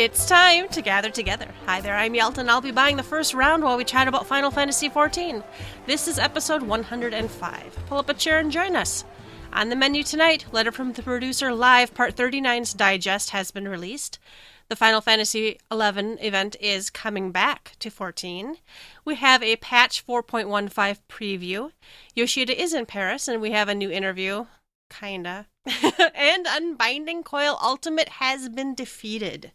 It's time to gather together. Hi there, I'm Yelta, and I'll be buying the first round while we chat about Final Fantasy XIV. This is episode 105. Pull up a chair and join us. On the menu tonight, Letter from the Producer Live Part 39's Digest has been released. The Final Fantasy XI event is coming back to 14. We have a patch 4.15 preview. Yoshida is in Paris, and we have a new interview. Kinda. And Unbinding Coil Ultimate has been defeated.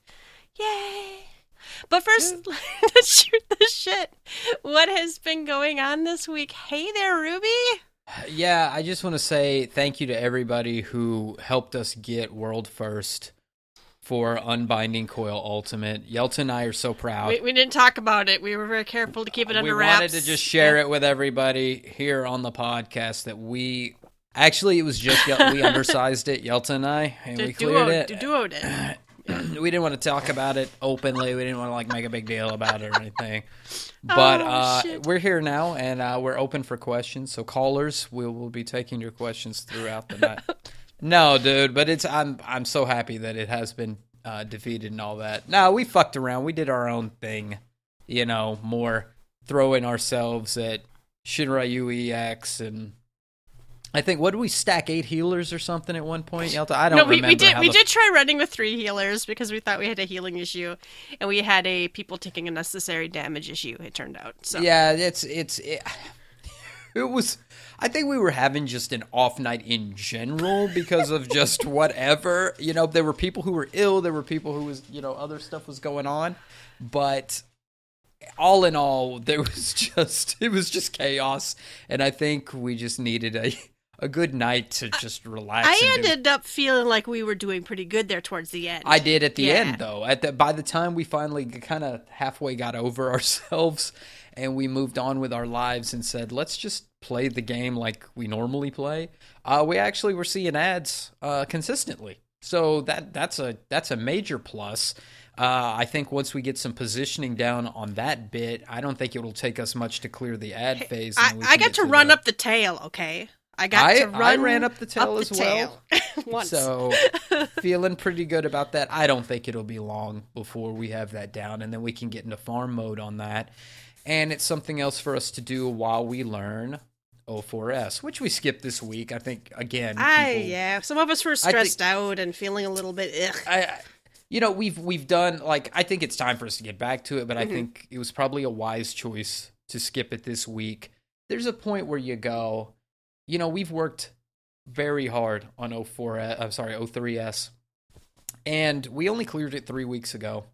Yay! But first, let's shoot the shit. What has been going on this week? Hey there, Ruby! Yeah, I just want to say thank you to everybody who helped us get World First for Unbinding Coil Ultimate. Yelta and I are so proud. We didn't talk about it. We were very careful to keep it under wraps. We wanted to just share it with everybody here on the podcast that we... Actually, it was just we undersized it, Yelta and I, and we cleared it. The duo did. We didn't want to talk about it openly. We didn't want to make a big deal about it or anything. But we're here now, and we're open for questions. So callers, we will be taking your questions throughout the night. No, dude, but I'm so happy that it has been defeated and all that. No, we fucked around. We did our own thing, you know, more throwing ourselves at Shinra UEX and. I think, what did we stack, 8 healers or something at one point, Yelta? I don't remember. We did try running with 3 healers because we thought we had a healing issue, and we had a people taking unnecessary damage issue, it turned out. So. Yeah, it was, I think we were having just an off night in general because of just whatever. You know, there were people who were ill, there were people who was, you know, other stuff was going on, but... All in all, it was just chaos, and I think we just needed a good night to just relax. I ended up feeling like we were doing pretty good there towards the end. I did at the end, though. By the time we finally kind of halfway got over ourselves, and we moved on with our lives and said, let's just play the game like we normally play, we actually were seeing ads consistently. So that's a major plus. I think once we get some positioning down on that bit, I don't think it will take us much to clear the ad phase. I got to run up the tail, okay? I ran up the tail as well. Once. So feeling pretty good about that. I don't think it'll be long before we have that down, and then we can get into farm mode on that. And it's something else for us to do while we learn O4S, which we skipped this week. I think, again... Some of us were stressed out and feeling a little bit... Ugh. You know, we've done, I think it's time for us to get back to it, but I think it was probably a wise choice to skip it this week. There's a point where you go, you know, we've worked very hard on O3S, and we only cleared it 3 weeks ago,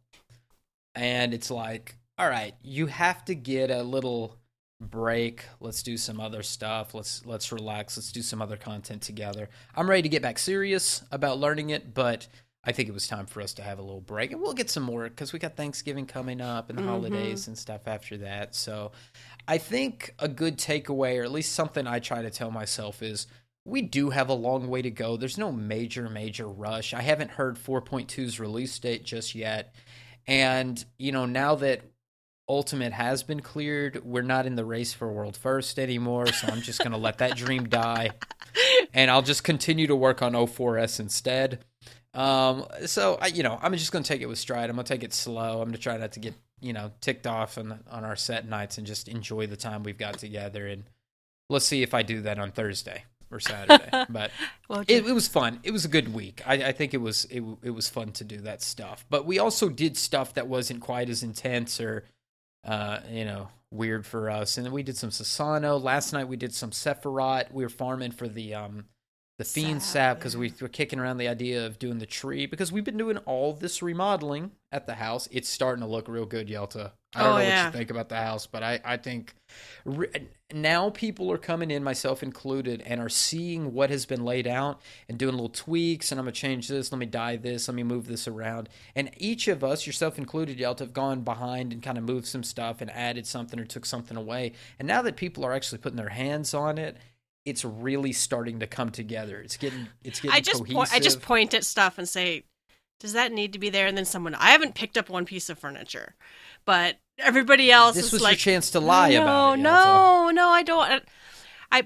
and it's like, all right, you have to get a little break. Let's do some other stuff. Let's relax. Let's do some other content together. I'm ready to get back serious about learning it, but... I think it was time for us to have a little break, and we'll get some more because we got Thanksgiving coming up and the holidays and stuff after that. So I think a good takeaway, or at least something I try to tell myself, is we do have a long way to go. There's no major rush. I haven't heard 4.2's release date just yet. And, you know, now that Ultimate has been cleared, we're not in the race for World First anymore, so I'm just going to let that dream die, and I'll just continue to work on O4S instead. So I'm just going to take it with stride. I'm going to take it slow. I'm going to try not to get, you know, ticked off on our set nights and just enjoy the time we've got together. And let's see if I do that on Thursday or Saturday, but well, it was fun. It was a good week. I think it was fun to do that stuff, but we also did stuff that wasn't quite as intense or, you know, weird for us. And then we did some Susano last night. We did some Sephirot. We were farming for the fiend sap because we were kicking around the idea of doing the tree because we've been doing all this remodeling at the house. It's starting to look real good, Yelta. I don't know what you think about the house, but I think now people are coming in, myself included, and are seeing what has been laid out and doing little tweaks, and I'm going to change this, let me dye this, let me move this around. And each of us, yourself included, Yelta, have gone behind and kind of moved some stuff and added something or took something away. And now that people are actually putting their hands on it, it's really starting to come together. It's getting cohesive. I just point at stuff and say, does that need to be there? And then I haven't picked up one piece of furniture, but everybody else is like, this was your chance to lie about it. No, I don't.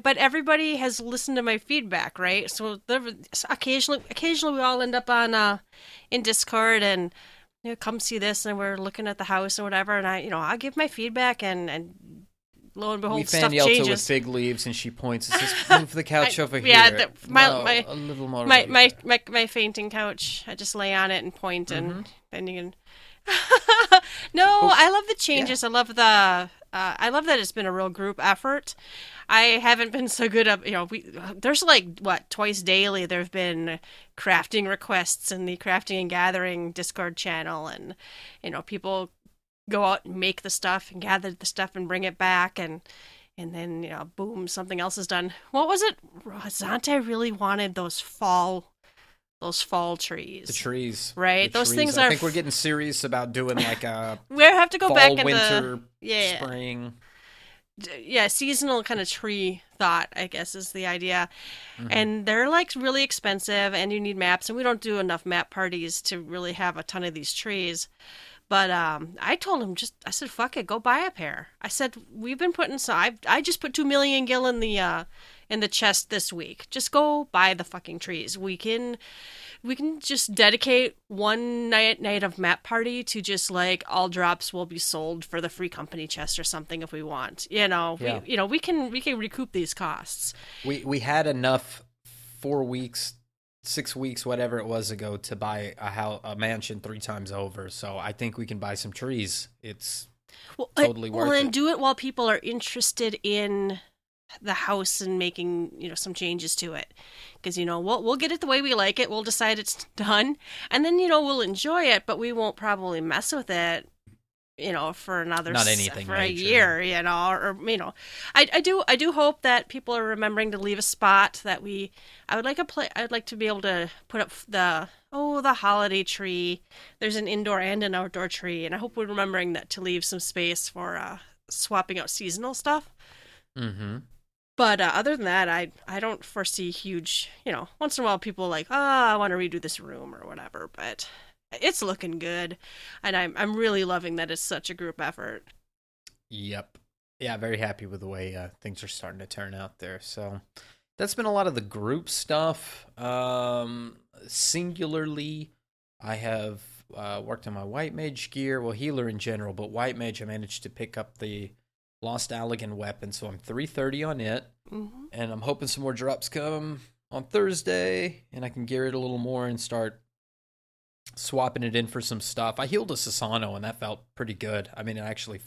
But everybody has listened to my feedback, right? So occasionally we all end up in Discord and you know, come see this, and we're looking at the house and whatever, and I'll give my feedback, and lo and behold, stuff changes. We fan Yelta with fig leaves, and she points and says, move the couch over here. Yeah, my fainting couch. I just lay on it and point, and bending and... No, I love the changes. Yeah. I love that it's been a real group effort. I haven't been so good at, there's twice daily there have been crafting requests in the Crafting and Gathering Discord channel, and, people go out and make the stuff and gather the stuff and bring it back, and then, boom, something else is done. What was it? Zante really wanted those fall trees. The trees. Right? Things are... I think we're getting serious about doing we have to go fall, back into... winter, spring. Yeah, seasonal kind of tree thought, I guess, is the idea. Mm-hmm. And they're really expensive, and you need maps, and we don't do enough map parties to really have a ton of these trees. But I told him, I said, fuck it, go buy a pair. I said, we've been putting, so I just put 2 million gil in the chest this week. Just go buy the fucking trees. We can just dedicate one night of map party to just all drops will be sold for the free company chest or something if we want. We can recoup these costs. We had enough 4 weeks. 6 weeks, whatever it was ago, to buy a mansion 3 times over. So I think we can buy some trees. It's totally worth it. Well, and do it while people are interested in the house and making, some changes to it. Because, we'll get it the way we like it. We'll decide it's done. And then, we'll enjoy it, but we won't probably mess with it, for another... Not anything for major. A year, I do hope that people are remembering to leave a spot that I'd like to be able to put up the holiday tree. There's an indoor and an outdoor tree, and I hope we're remembering that to leave some space for swapping out seasonal stuff. Mm-hmm. But other than that, I don't foresee huge, once in a while people are I want to redo this room or whatever, but... It's looking good, and I'm really loving that it's such a group effort. Yep. Yeah, very happy with the way things are starting to turn out there. So that's been a lot of the group stuff. Singularly, I have worked on my White Mage gear, healer in general, but White Mage, I managed to pick up the Lost Allagan weapon, so I'm 330 on it, and I'm hoping some more drops come on Thursday, and I can gear it a little more and start swapping it in for some stuff. I healed a Susano, and that felt pretty good. I mean, it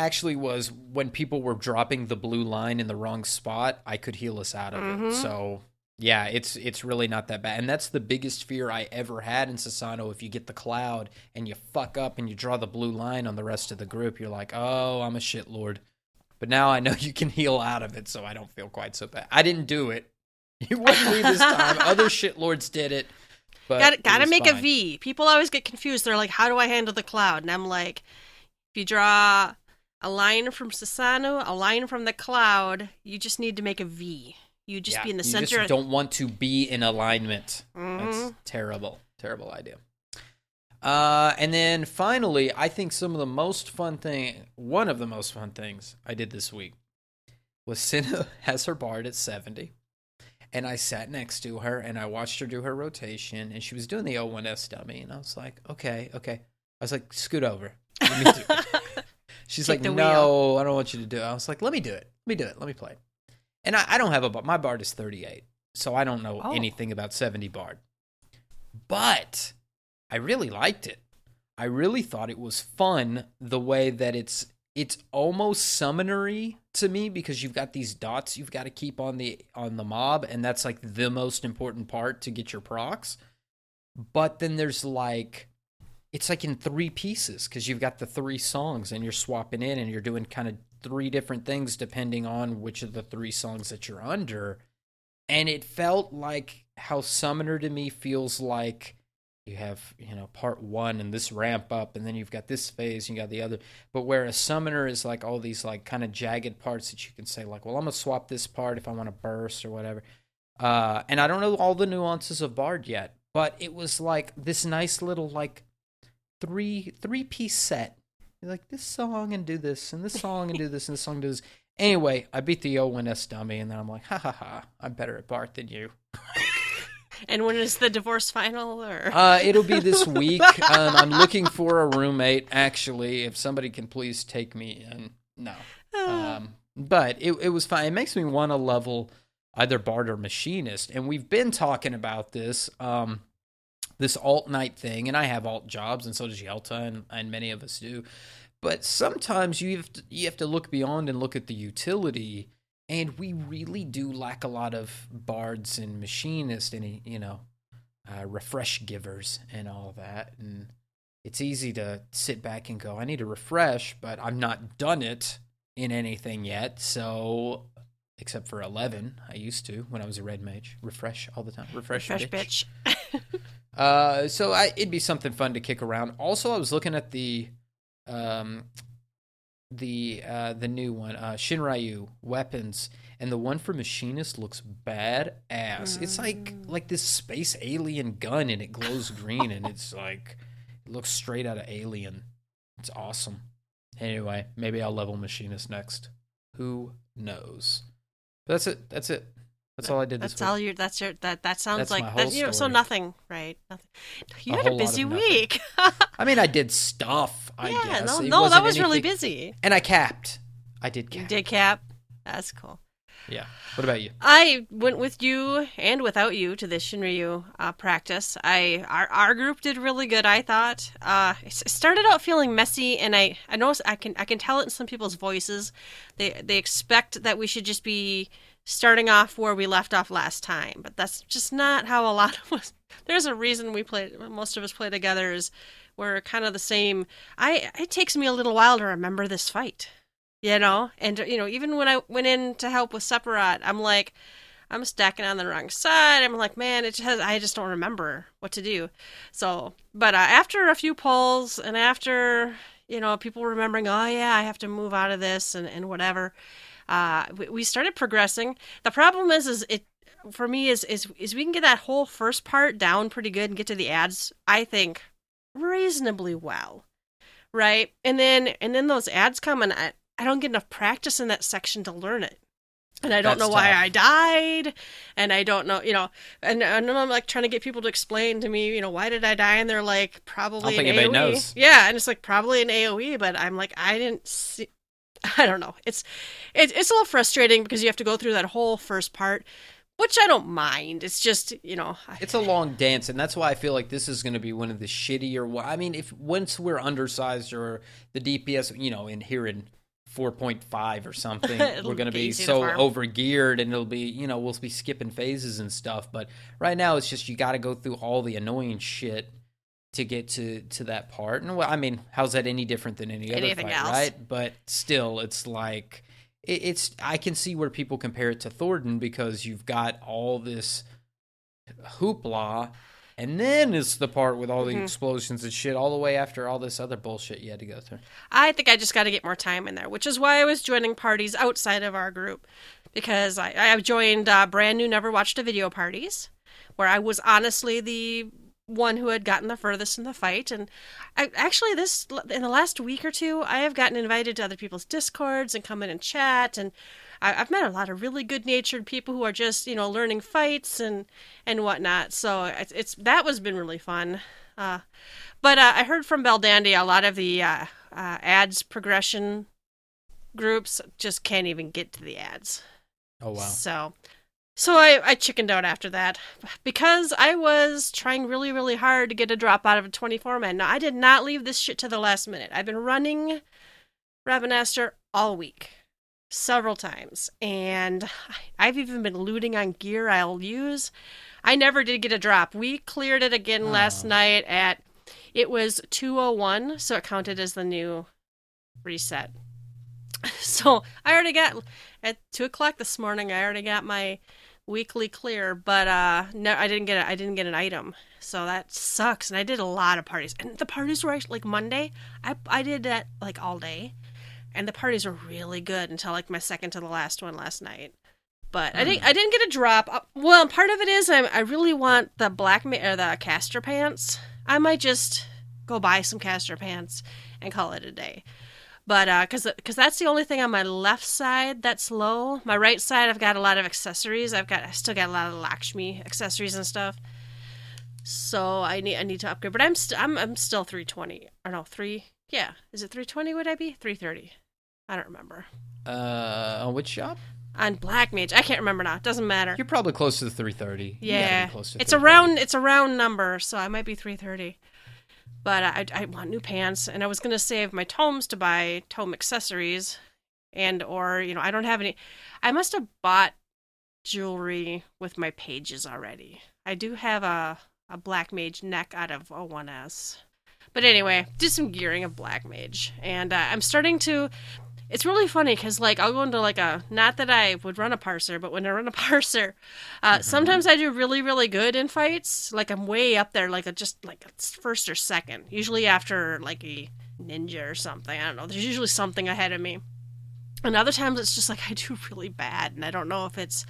actually was when people were dropping the blue line in the wrong spot, I could heal us out of it. So yeah, it's really not that bad. And that's the biggest fear I ever had in Susano. If you get the cloud and you fuck up and you draw the blue line on the rest of the group, you're like, oh, I'm a shit lord. But now I know you can heal out of it, so I don't feel quite so bad. I didn't do it. You wouldn't leave this time. Other shit lords did it. Gotta make a V. People always get confused. They're like, how do I handle the cloud? And I'm like, if you draw a line from Susano, a line from the cloud, you just need to make a V. You just be in the center. You just don't want to be in alignment. That's terrible. Terrible idea. And then finally, I think one of the most fun things I did this week was Cinna has her bard at 70. And I sat next to her, and I watched her do her rotation, and she was doing the O1S dummy, and I was like, okay. I was like, scoot over. Let me do it. She's like, no, I don't want you to do it. I was like, let me do it. Let me do it. Let me play. And I don't have a bard. My bard is 38, so I don't know anything about 70 bard. But I really liked it. I really thought it was fun the way that it's almost summonery to me, because you've got these dots you've got to keep on the mob, and that's the most important part to get your procs. But then there's it's in 3 pieces, because you've got the 3 songs, and you're swapping in, and you're doing kind of 3 different things depending on which of the 3 songs that you're under. And it felt like how summoner to me feels like you have, part 1 and this ramp up, and then you've got this phase, and you got the other. But where a summoner is all these kind of jagged parts that you can say I'm going to swap this part if I want to burst or whatever. And I don't know all the nuances of Bard yet, but it was this nice little 3-piece set. You're this song and do this, and this song and do this, and this song and do this. Anyway, I beat the O1S dummy, and then I'm like, ha ha ha, I'm better at Bard than you. And when is the divorce final? Or it'll be this week. I'm looking for a roommate, actually. If somebody can please take me in. No. But it was fine. It makes me want to level either Bard or Machinist. And we've been talking about this, this alt night thing. And I have alt jobs, and so does Yelta, and many of us do. But sometimes you have to look beyond and look at the utility. And we really do lack a lot of bards and machinists and, refresh givers and all that. And it's easy to sit back and go, I need to refresh, but I've not done it in anything yet. So, except for 11, I used to when I was a red mage. Refresh all the time. Refresh bitch. It'd be something fun to kick around. Also, I was looking at the new one, Shinryu weapons, and the one for Machinist looks badass. It's like this space alien gun, and it glows green, and it's like it looks straight out of Alien. It's awesome. Anyway, maybe I'll level Machinist next. Who knows? But that's it. That's all I did. So nothing, right? Nothing. You had a busy week. I mean, I did stuff. I guess. No, that was anything. Really busy. And I capped. I did cap. You did cap. That's cool. Yeah. What about you? I went with you and without you to the Shinryu practice. Our group did really good, I thought. It started out feeling messy, and I noticed I can tell it in some people's voices. They expect that we should just be starting off where we left off last time, but that's just not how a lot of us. There's a reason most of us play together, is we're kind of the same. It takes me a little while to remember this fight. Even when I went in to help with Sephirot, I'm stacking on the wrong side. I'm like, man, I just don't remember what to do. So, but after a few polls and after, people remembering, oh yeah, I have to move out of this and whatever, we started progressing. The problem is we can get that whole first part down pretty good and get to the ads, I think, reasonably well. Right. And then those ads come, and I don't get enough practice in that section to learn it. And I don't know why I died. And I don't know, and I'm like trying to get people to explain to me, why did I die? And they're like, probably an AOE. I don't think anybody knows. Yeah. And it's like, probably an AOE, but I'm like, I didn't see. I don't know. It's a little frustrating because you have to go through that whole first part, which I don't mind. It's just, it's a long dance, and that's why I feel like this is going to be one of the shittier. I mean, if once we're undersized or the DPS, in here in 4.5 or something, we're going to be so overgeared, and it'll be, we'll be skipping phases and stuff. But right now, it's just you got to go through all the annoying shit to get to that part. And well, I mean, how's that any different than anything else, right? But still, it's like it's. I can see where people compare it to Thornton, because you've got all this hoopla, and then it's the part with all the explosions and shit all the way after all this other bullshit you had to go through. I think I just got to get more time in there, which is why I was joining parties outside of our group, because I joined brand new Never Watched a Video parties, where I was honestly the one who had gotten the furthest in the fight. And I actually, in the last week or two, I have gotten invited to other people's Discords and come in and chat, and I've met a lot of really good-natured people who are just, learning fights and whatnot. So that has been really fun. But I heard from Beldandy a lot of the ads progression groups just can't even get to the ads. Oh, wow. So I chickened out after that, because I was trying really, really hard to get a drop out of a 24-man. Now, I did not leave this shit to the last minute. I've been running Rabanastre all week, several times, and I've even been looting on gear I'll use. I never did get a drop. We cleared it again last night at, it was 2:01, so it counted as the new reset. So I already got, at 2 o'clock this morning, I already got my weekly clear, but no, I didn't get an item, so that sucks. And I did a lot of parties, and the parties were actually, like, Monday, I did that like all day, and the parties were really good until like my second to the last one last night. But I didn't get a drop. Well, part of it is I really want the the caster pants. I might just go buy some caster pants and call it a day. But because that's the only thing on my left side that's low. My right side, I've got a lot of accessories. I still got a lot of Lakshmi accessories and stuff. So I need to upgrade. But I'm still 320 or no 3. Yeah, is it 320? Would I be 330? I don't remember. On which shop? On Black Mage. I can't remember now. It doesn't matter. You're probably close to the 330. Yeah, close to it's a round number, so I might be 330. But I want new pants, and I was going to save my tomes to buy tome accessories, and or, you know, I don't have any. I must have bought jewelry with my pages already. I do have a Black Mage neck out of O1S. But anyway, did some gearing of Black Mage, and I'm starting to... It's really funny because, like, I'll go into, like, a... Not that I would run a parser, but when I run a parser, sometimes I do really, really good in fights. Like, I'm way up there, like, a first or second. Usually after, like, a ninja or something. I don't know. There's usually something ahead of me. And other times it's just, like, I do really bad. And I don't know if it's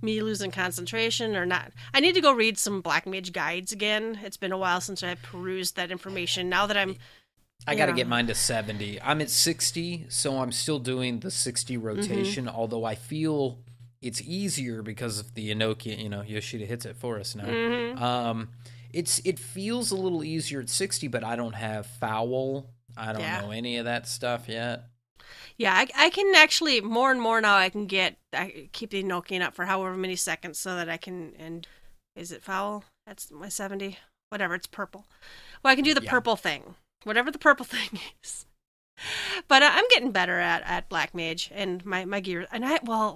me losing concentration or not. I need to go read some Black Mage guides again. It's been a while since I perused that information. Now that I'm... I got to get mine to 70. I'm at 60, so I'm still doing the 60 rotation, although I feel it's easier because of the Enochian, you know, Yoshida hits it for us now. It feels a little easier at 60, but I don't have Foul. I don't know any of that stuff yet. Yeah, I can actually, more and more now, I keep the Enochian up for however many seconds so that I can, and is it Foul? That's my 70. Whatever, it's purple. Well, I can do the purple thing. Whatever the purple thing is. But I'm getting better at Black Mage and my gear. The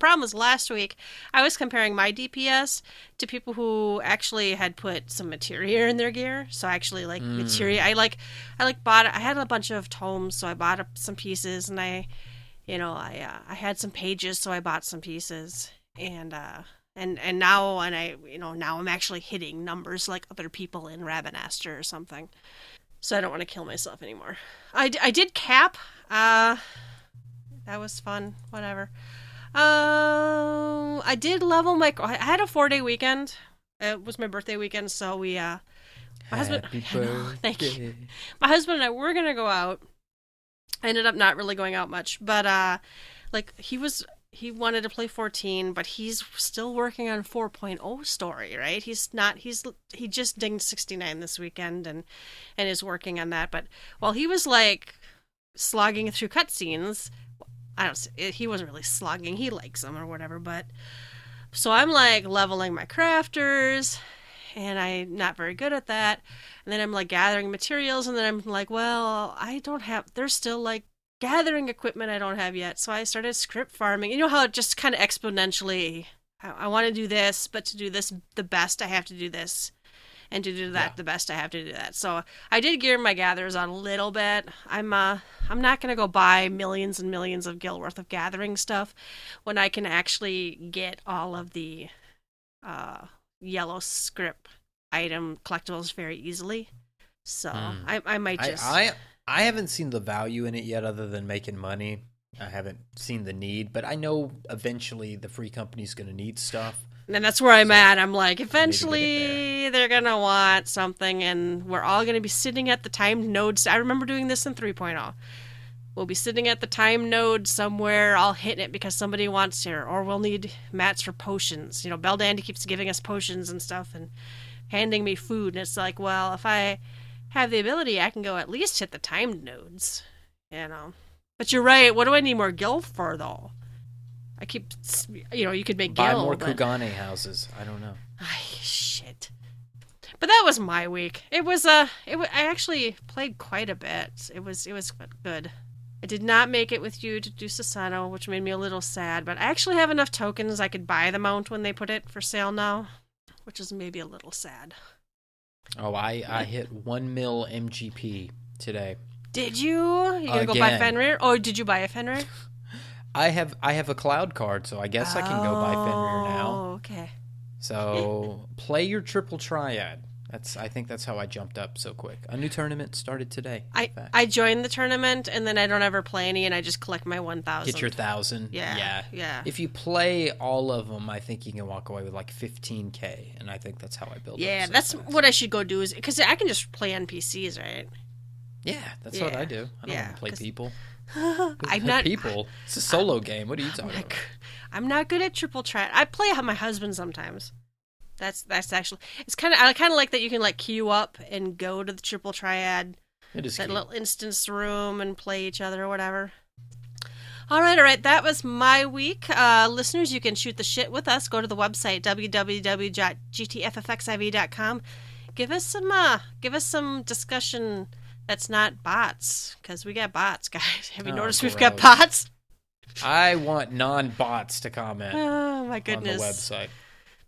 problem was last week, I was comparing my DPS to people who actually had put some materia in their gear. So I actually like materia. I bought, I had a bunch of tomes, so I bought some pieces, and I had some pages, so I bought some pieces. And now I'm actually hitting numbers like other people in Rabanastre or something. So I don't want to kill myself anymore. I did cap. That was fun. Whatever. I did level my... I had a 4-day weekend. It was my birthday weekend, so we... thank you. My husband and I were going to go out. I ended up not really going out much. But, he wanted to play 14, but he's still working on 4.0 story, right? He just dinged 69 this weekend and is working on that. But while he was like slogging through cutscenes, he wasn't really slogging. He likes them or whatever. But so I'm like leveling my crafters, and I'm not very good at that. And then I'm like gathering materials, and then I'm like, well, there's still like gathering equipment I don't have yet, so I started script farming. You know how it just kind of exponentially, I want to do this, but to do this the best, I have to do this, and to do that the best, I have to do that. So I did gear my gatherers on a little bit. I'm not going to go buy millions and millions of gil worth of gathering stuff when I can actually get all of the yellow script item collectibles very easily. So I might just... I haven't seen the value in it yet other than making money. I haven't seen the need, but I know eventually the free company's going to need stuff. And that's where I'm at. I'm like, eventually they're going to want something, and we're all going to be sitting at the timed nodes. I remember doing this in 3.0. We'll be sitting at the time node somewhere, all hitting it because somebody wants here, or we'll need mats for potions. You know, Beldandy keeps giving us potions and stuff and handing me food, and it's like, well, if I have the ability, I can go at least hit the timed nodes, you know. But you're right, what do I need more gil for, though? I keep, you know, you could make gil. Buy more Kugane houses, I don't know. Shit. But that was my week. I actually played quite a bit. It was good. I did not make it with you to do Susano, which made me a little sad, but I actually have enough tokens I could buy the mount when they put it for sale now, which is maybe a little sad. Oh, I hit 1 mil MGP today. Did you? You gonna go buy Fenrir? Or did you buy a Fenrir? I have a cloud card, so I guess I can go buy Fenrir now. Oh, okay. So play your Triple Triad. I think that's how I jumped up so quick. A new tournament started today. I joined the tournament, and then I don't ever play any, and I just collect my 1,000. Get your 1,000. Yeah. If you play all of them, I think you can walk away with like 15K, and I think that's how I build it. Yeah, that's what I should go do, because I can just play NPCs, right? Yeah, that's what I do. I don't want to play people. I'm not people. It's a solo game. What are you talking about? I'm not good at Triple Triad. I play my husband sometimes. That's actually it's kind of I kind of like that you can like queue up and go to the Triple Triad. It is that cute. Little instance room and play each other or whatever. All right. That was my week. Listeners, you can shoot the shit with us. Go to the website www.gtffxiv.com. Give us some discussion. That's not bots, because we got bots, guys. Have you noticed we've got bots? I want non-bots to comment. Oh my goodness! On the website,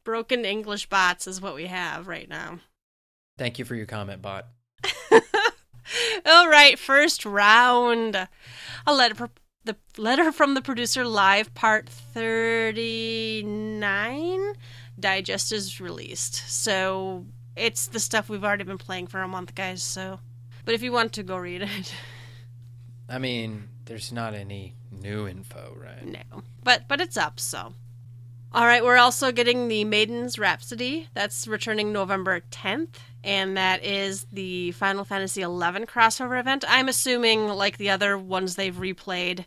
broken English bots is what we have right now. Thank you for your comment, bot. All right, first round. The letter from the producer live, part 39, digest is released. So it's the stuff we've already been playing for a month, guys. So. But if you want to, go read it. I mean, there's not any new info, right? No. But it's up, so. All right, we're also getting the Maiden's Rhapsody. That's returning November 10th, and that is the Final Fantasy XI crossover event. I'm assuming, like the other ones they've replayed,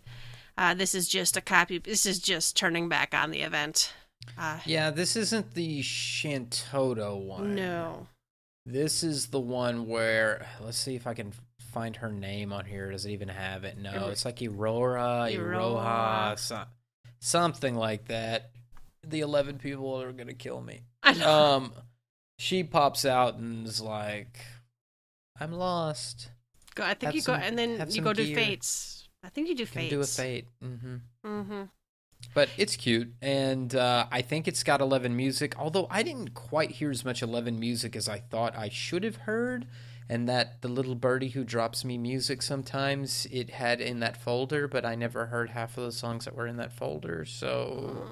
this is just a copy. This is just turning back on the event. This isn't the Shantotto one. No. This is the one where, let's see if I can find her name on here. Does it even have it? No, it's like Iroha, something like that. The 11 people are going to kill me. I know. She pops out and is like, I'm lost. I think you go do Fates. I think you do Fates. You do a Fate. Mm-hmm. Mm-hmm. But it's cute, and I think it's got 11 music, although I didn't quite hear as much 11 music as I thought I should have heard, and that the little birdie who drops me music sometimes, it had in that folder, but I never heard half of the songs that were in that folder, so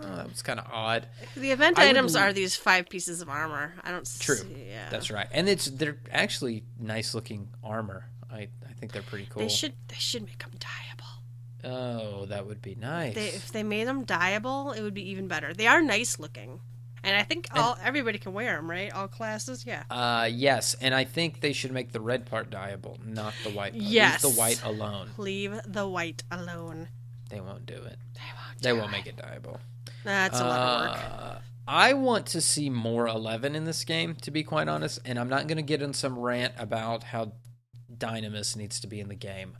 that was kind of odd. The event items are these 5 pieces of armor. I don't see... True, that's right. And they're actually nice-looking armor. I think they're pretty cool. They should make them dyeable. Oh, that would be nice. If they made them dyeable, it would be even better. They are nice looking. And I think everybody can wear them, right? All classes, yeah. Yes, and I think they should make the red part dyeable, not the white part. Yes. Leave the white alone. They won't do it. They won't make it dyeable. That's a lot of work. I want to see more 11 in this game, to be quite honest, and I'm not going to get in some rant about how Dynamis needs to be in the game.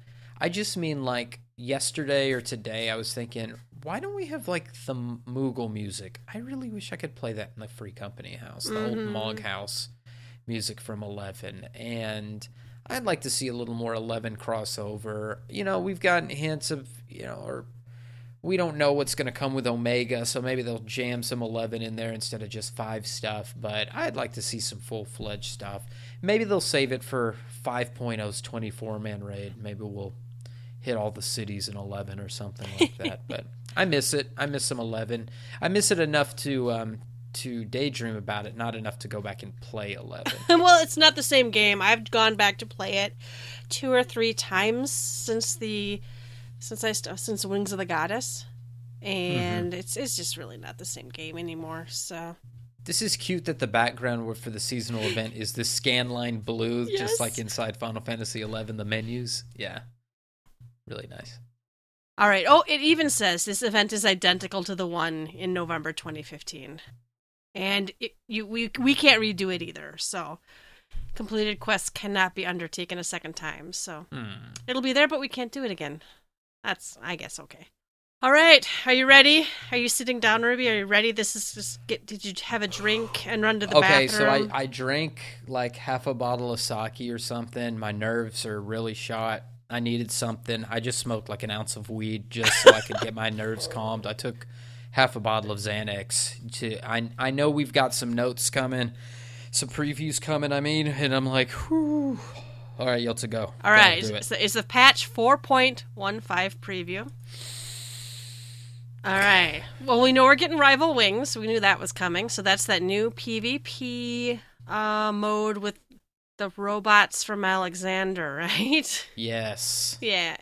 I just mean, like, yesterday or today, I was thinking, why don't we have, like, the Moogle music? I really wish I could play that in the Free Company house, the old Mog House music from 11. And I'd like to see a little more 11 crossover. You know, we've gotten hints of, you know, or we don't know what's going to come with Omega, so maybe they'll jam some 11 in there instead of just 5 stuff. But I'd like to see some full-fledged stuff. Maybe they'll save it for 5.0's 24-man raid. Maybe we'll hit all the cities in 11 or something like that. But I miss it. I miss some 11. I miss it enough to daydream about it, not enough to go back and play 11. Well, it's not the same game. I've gone back to play it 2 or 3 times since Wings of the Goddess, and it's just really not the same game anymore. So. This is cute that the background for the seasonal event is the scanline blue, just like inside Final Fantasy XI, the menus. Yeah. Really nice. All right. Oh, it even says this event is identical to the one in November 2015. And we can't redo it either. So completed quests cannot be undertaken a second time. So it'll be there, but we can't do it again. That's, I guess, okay. All right. Are you ready? Are you sitting down, Ruby? Are you ready? This is just did you have a drink and run to the bathroom? Okay, so I drank like half a bottle of sake or something. My nerves are really shot. I needed something. I just smoked like an ounce of weed just so I could get my nerves calmed. I took half a bottle of Xanax. I know we've got some notes coming, some previews coming, I mean, and I'm like, whew. All right, y'all to go. All right, it's the patch 4.15 preview. All right. Well, we know we're getting rival wings. We knew that was coming. So that's that new PvP mode with the robots from Alexander, right? Yes. Yeah.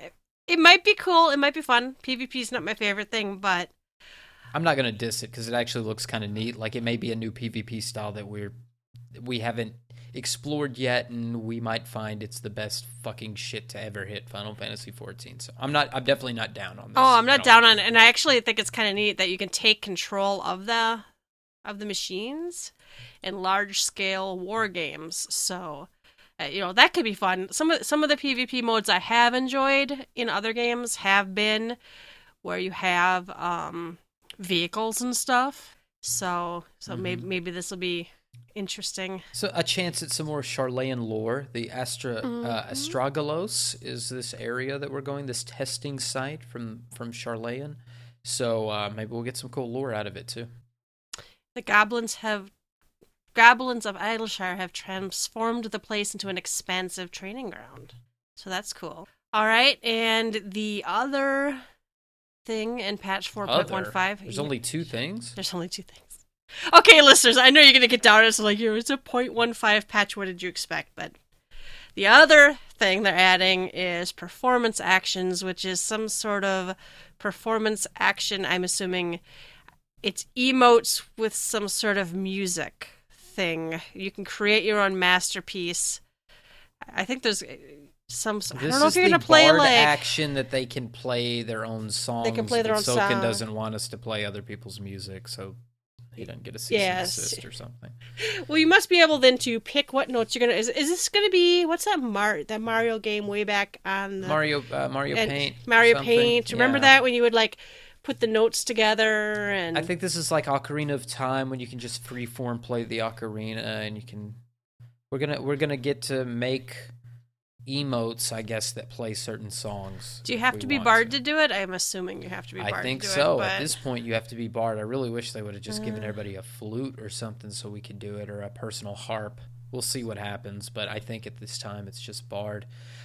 It might be cool. It might be fun. PvP is not my favorite thing, but... I'm not going to diss it because it actually looks kind of neat. Like, it may be a new PvP style that we haven't explored yet, and we might find it's the best fucking shit to ever hit Final Fantasy XIV. So I'm definitely not down on this. Oh, I'm not down on it, and I actually think it's kind of neat that you can take control of the machines in large scale war games. So you know, that could be fun. Some of the PvP modes I have enjoyed in other games have been where you have vehicles and stuff. So mm-hmm. maybe this will be interesting. So a chance at some more Charlayan lore. The Astragolos is this area that we're going, this testing site from Charlayan. So maybe we'll get some cool lore out of it too. The goblins of Idleshire have transformed the place into an expansive training ground. So that's cool. All right, and the other thing in patch 4.15. There's only two things? There's only two things. Okay, listeners, I know you're going to get down on us like, it's a 0.15 patch, what did you expect? But the other thing they're adding is performance actions, which is some sort of performance action, I'm assuming. It's emotes with some sort of music thing. You can create your own masterpiece. I think there's some. I don't know if you're going to play like. This is the bard action that they can play their own songs. They can play their own songs. Soken doesn't want us to play other people's music, so he doesn't get a cease and desist or something. Well, you must be able then to pick what notes you're going to. Is this going to be. What's that Mario game way back on the. Mario Paint. Mario Paint. Remember that when you would like. Put the notes together and... I think this is like Ocarina of Time when you can just freeform play the ocarina and you can... We're gonna get to make emotes, I guess, that play certain songs. Do you have to be barred to do it? I'm assuming you have to be barred to do it. I think so. But... At this point, you have to be barred. I really wish they would have just given everybody a flute or something so we could do it, or a personal harp. We'll see what happens, but I think at this time it's just barred.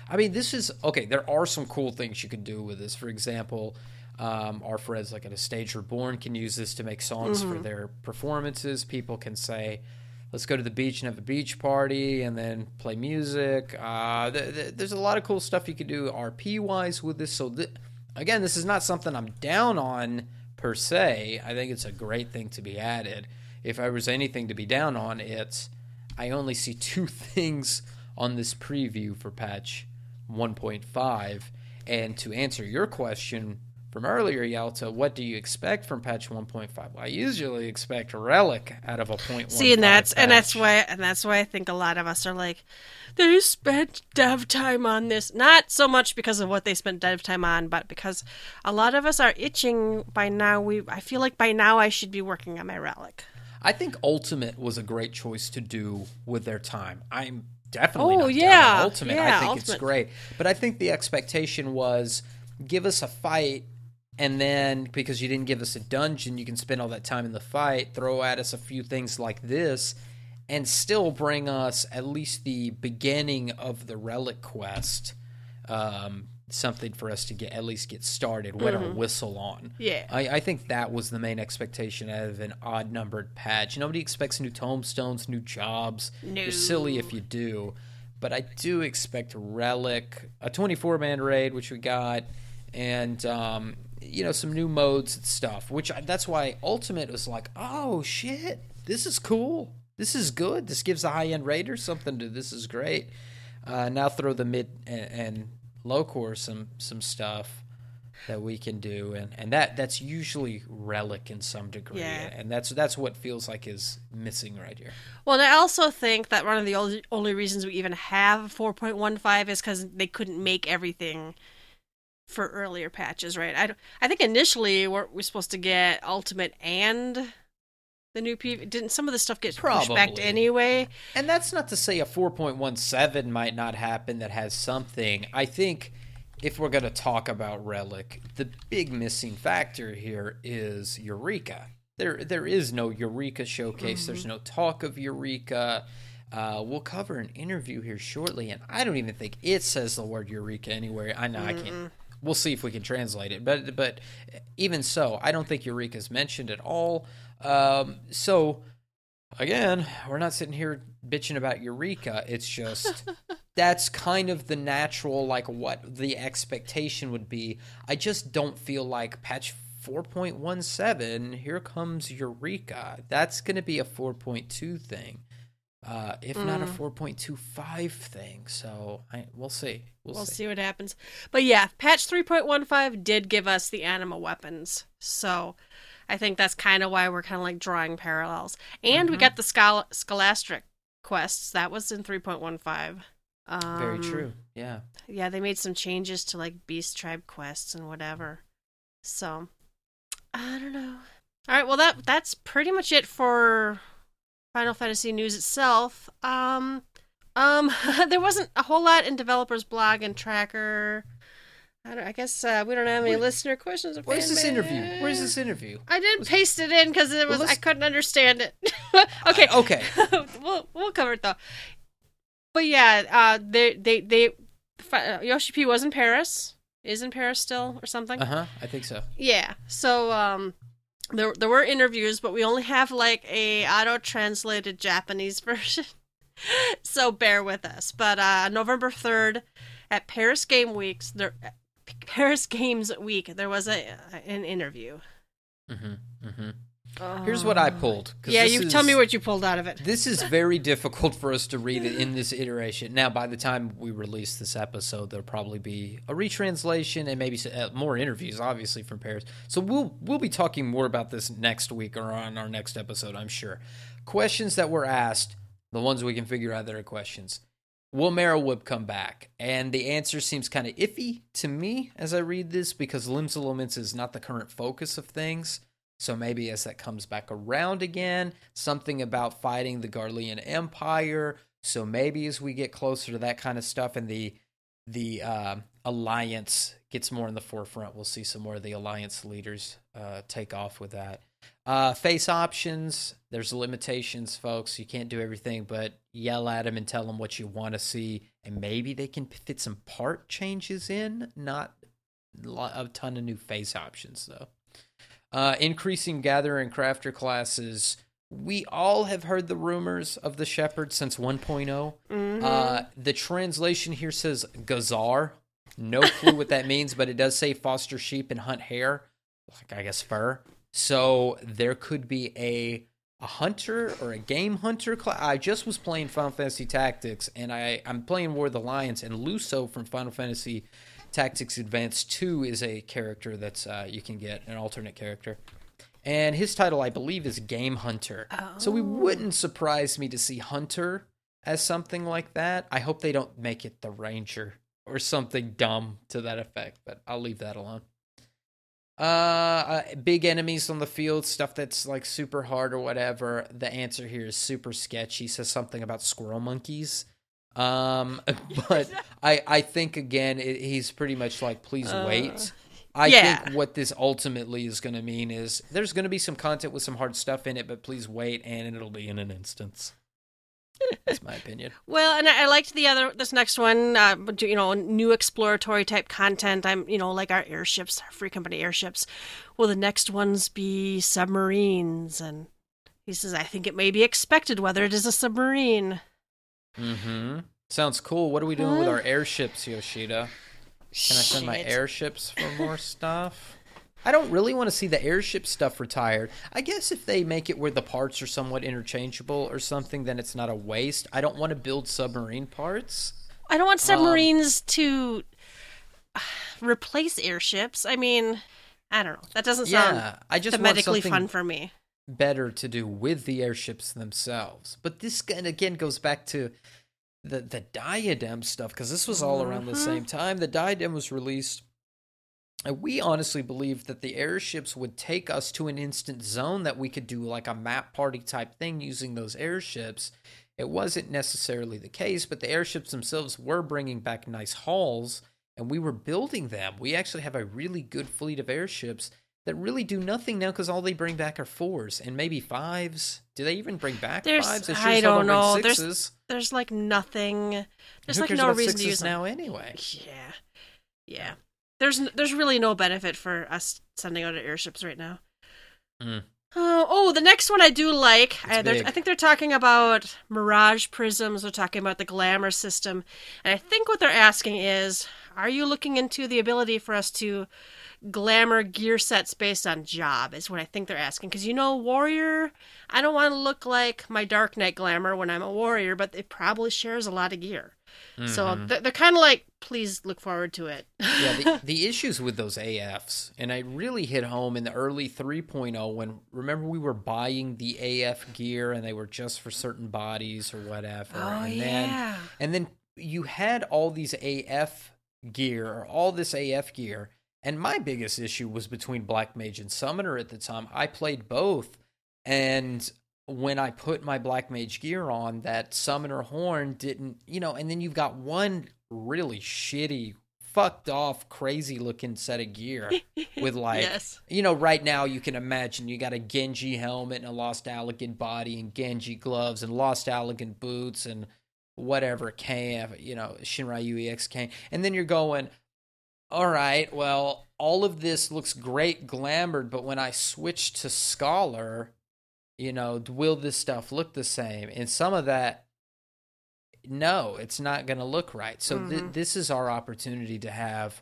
I mean, this is... Okay, there are some cool things you can do with this. For example... Our friends like at A Stage Reborn can use this to make songs for their performances. People can say, let's go to the beach and have a beach party and then play music. There's a lot of cool stuff you can do RP wise with this. So again, this is not something I'm down on per se. I think it's a great thing to be added. If I was anything to be down on, I only see two things on this preview for patch 1.5. And to answer your question from earlier, Yalta, what do you expect from patch 1.5? Well, I usually expect a relic out of a 0.1. See, and that's why I think a lot of us are like, they spent dev time on this. Not so much because of what they spent dev time on, but because a lot of us are itching by now. I feel like by now I should be working on my relic. I think Ultimate was a great choice to do with their time. I'm definitely not down on Ultimate. Yeah, I think Ultimate. It's great. But I think the expectation was, give us a fight. And then, because you didn't give us a dungeon, you can spend all that time in the fight, throw at us a few things like this, and still bring us at least the beginning of the relic quest, something for us to get started, with a whistle on. Yeah. I think that was the main expectation out of an odd-numbered patch. Nobody expects new tombstones, new jobs. No. You're silly if you do. But I do expect relic, a 24-man raid, which we got, and... some new modes and stuff, that's why Ultimate was like, oh shit, this is cool. This is good. This gives the high-end raider something to, this is great. Now throw the mid and low core some stuff that we can do. And that's usually relic in some degree. Yeah. And that's what feels like is missing right here. Well, and I also think that one of the only reasons we even have 4.15 is because they couldn't make everything for earlier patches, right? I think initially we're supposed to get Ultimate and the new PvP. Didn't some of the stuff get pushed back anyway? And that's not to say a 4.17 might not happen that has something. I think if we're going to talk about Relic, the big missing factor here is Eureka. There is no Eureka showcase. There's no talk of Eureka. We'll cover an interview here shortly, and I don't even think it says the word Eureka anywhere. I know I can't. We'll see if we can translate it. But even so, I don't think Eureka's mentioned at all. So, again, we're not sitting here bitching about Eureka. It's just that's kind of the natural, like, what the expectation would be. I just don't feel like patch 4.17, here comes Eureka. That's going to be a 4.2 thing. if not a 4.25 thing. So we'll see. We'll see what happens. But yeah, patch 3.15 did give us the animal weapons. So I think that's kind of why we're kind of like drawing parallels. And we got the Scholastic quests. That was in 3.15. Very true. Yeah. Yeah, they made some changes to like Beast Tribe quests and whatever. So I don't know. All right, well that's pretty much it for Final Fantasy news itself. There wasn't a whole lot in developers blog and tracker. I guess we don't have any listener questions. Where's this interview? I didn't paste it in because it was I couldn't understand it. Okay. We'll cover it though. But yeah, Yoshi P was in Paris. Is in Paris still or something? I think so. Yeah. So there were interviews, but we only have like a auto-translated Japanese version. So bear with us. But November 3rd at Paris Games Week, there was an interview. Here's what I pulled. Yeah, tell me what you pulled out of it. This is very difficult for us to read it in this iteration. Now, by the time we release this episode, there'll probably be a retranslation and maybe more interviews, obviously, from Paris. So we'll be talking more about this next week or on our next episode, I'm sure. Questions that were asked, the ones we can figure out that are questions. Will Meryl Whip come back? And the answer seems kind of iffy to me as I read this because Limbs Elements is not the current focus of things. So maybe as that comes back around again, something about fighting the Garlean Empire. So maybe as we get closer to that kind of stuff and the Alliance gets more in the forefront, we'll see some more of the Alliance leaders take off with that. Face options, there's limitations, folks. You can't do everything, but yell at them and tell them what you want to see, and maybe they can fit some part changes in, not a ton of new face options, though. Increasing gatherer and crafter classes. We all have heard the rumors of the shepherd since 1.0. The translation here says Gazar. No clue what that means, but it does say foster sheep and hunt hair, like I guess fur. So there could be a hunter or a game hunter class. I just was playing Final Fantasy Tactics, and I'm playing War of the Lions, and Luso from Final Fantasy Tactics Advanced 2 is a character that's you can get, an alternate character. And his title, I believe, is Game Hunter. Oh. So it wouldn't surprise me to see Hunter as something like that. I hope they don't make it the Ranger or something dumb to that effect, but I'll leave that alone. Big enemies on the field, stuff that's like super hard or whatever. The answer here is super sketchy. Says something about squirrel monkeys. But I think again, he's pretty much like, please wait. I think what this ultimately is going to mean is there's going to be some content with some hard stuff in it, but please wait, and it'll be in an instance. That's my opinion. Well, and I liked this next one, new exploratory type content. Like our airships, our Free Company airships. Will the next ones be submarines? And he says, I think it may be expected whether it is a submarine. Sounds cool. What are we doing with our airships, Yoshida? Can I send my airships for more stuff? I don't really want to see the airship stuff retired. I guess if they make it where the parts are somewhat interchangeable or something, then it's not a waste. I don't want to build submarine parts. I don't want submarines to replace airships. I mean, I don't know. That doesn't sound thematically fun for me. Better to do with the airships themselves. But this, again, goes back to the Diadem stuff, because this was all around the same time. The Diadem was released. We honestly believed that the airships would take us to an instant zone that we could do like a map party type thing using those airships. It wasn't necessarily the case, but the airships themselves were bringing back nice hauls, and we were building them. We actually have a really good fleet of airships that really do nothing now because all they bring back are 4s and maybe 5s. Do they even bring back 5s? I don't know. There's like nothing. There's like no reason to use them now anyway. Yeah, yeah. There's really no benefit for us sending out our airships right now. The next one I do like. I think they're talking about Mirage Prisms. They're talking about the glamour system. And I think what they're asking is, Are you looking into the ability for us to glamour gear sets based on job is what I think they're asking. Because, you know, warrior, I don't want to look like my Dark Knight glamour when I'm a warrior, but it probably shares a lot of gear. Mm-hmm. So they're kind of like, please look forward to it. Yeah, the issues with those AFs, and I really hit home in the early 3.0 when, remember, we were buying the AF gear and they were just for certain bodies or whatever. Oh, and yeah. And then you had all these AF gear, or all this AF gear, and my biggest issue was between Black Mage and Summoner at the time. I played both, and when I put my Black Mage gear on, that Summoner horn didn't, you know, and then you've got one really shitty, fucked off, crazy looking set of gear with, like, yes. You know, right now you can imagine you got a Genji helmet and a Lost Allagan body and Genji gloves and Lost Allagan boots and whatever came, you know, Shinra UEX came, and then you're going, all right, well, all of this looks great glamored, but when I switch to Scholar, you know, will this stuff look the same? And some of that, no, it's not going to look right. So this is our opportunity to have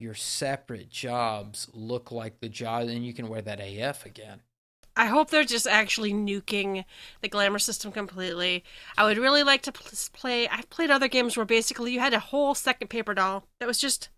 your separate jobs look like the job, and you can wear that AF again. I hope they're just actually nuking the glamour system completely. I would really like to play... I've played other games where basically you had a whole second paper doll that was just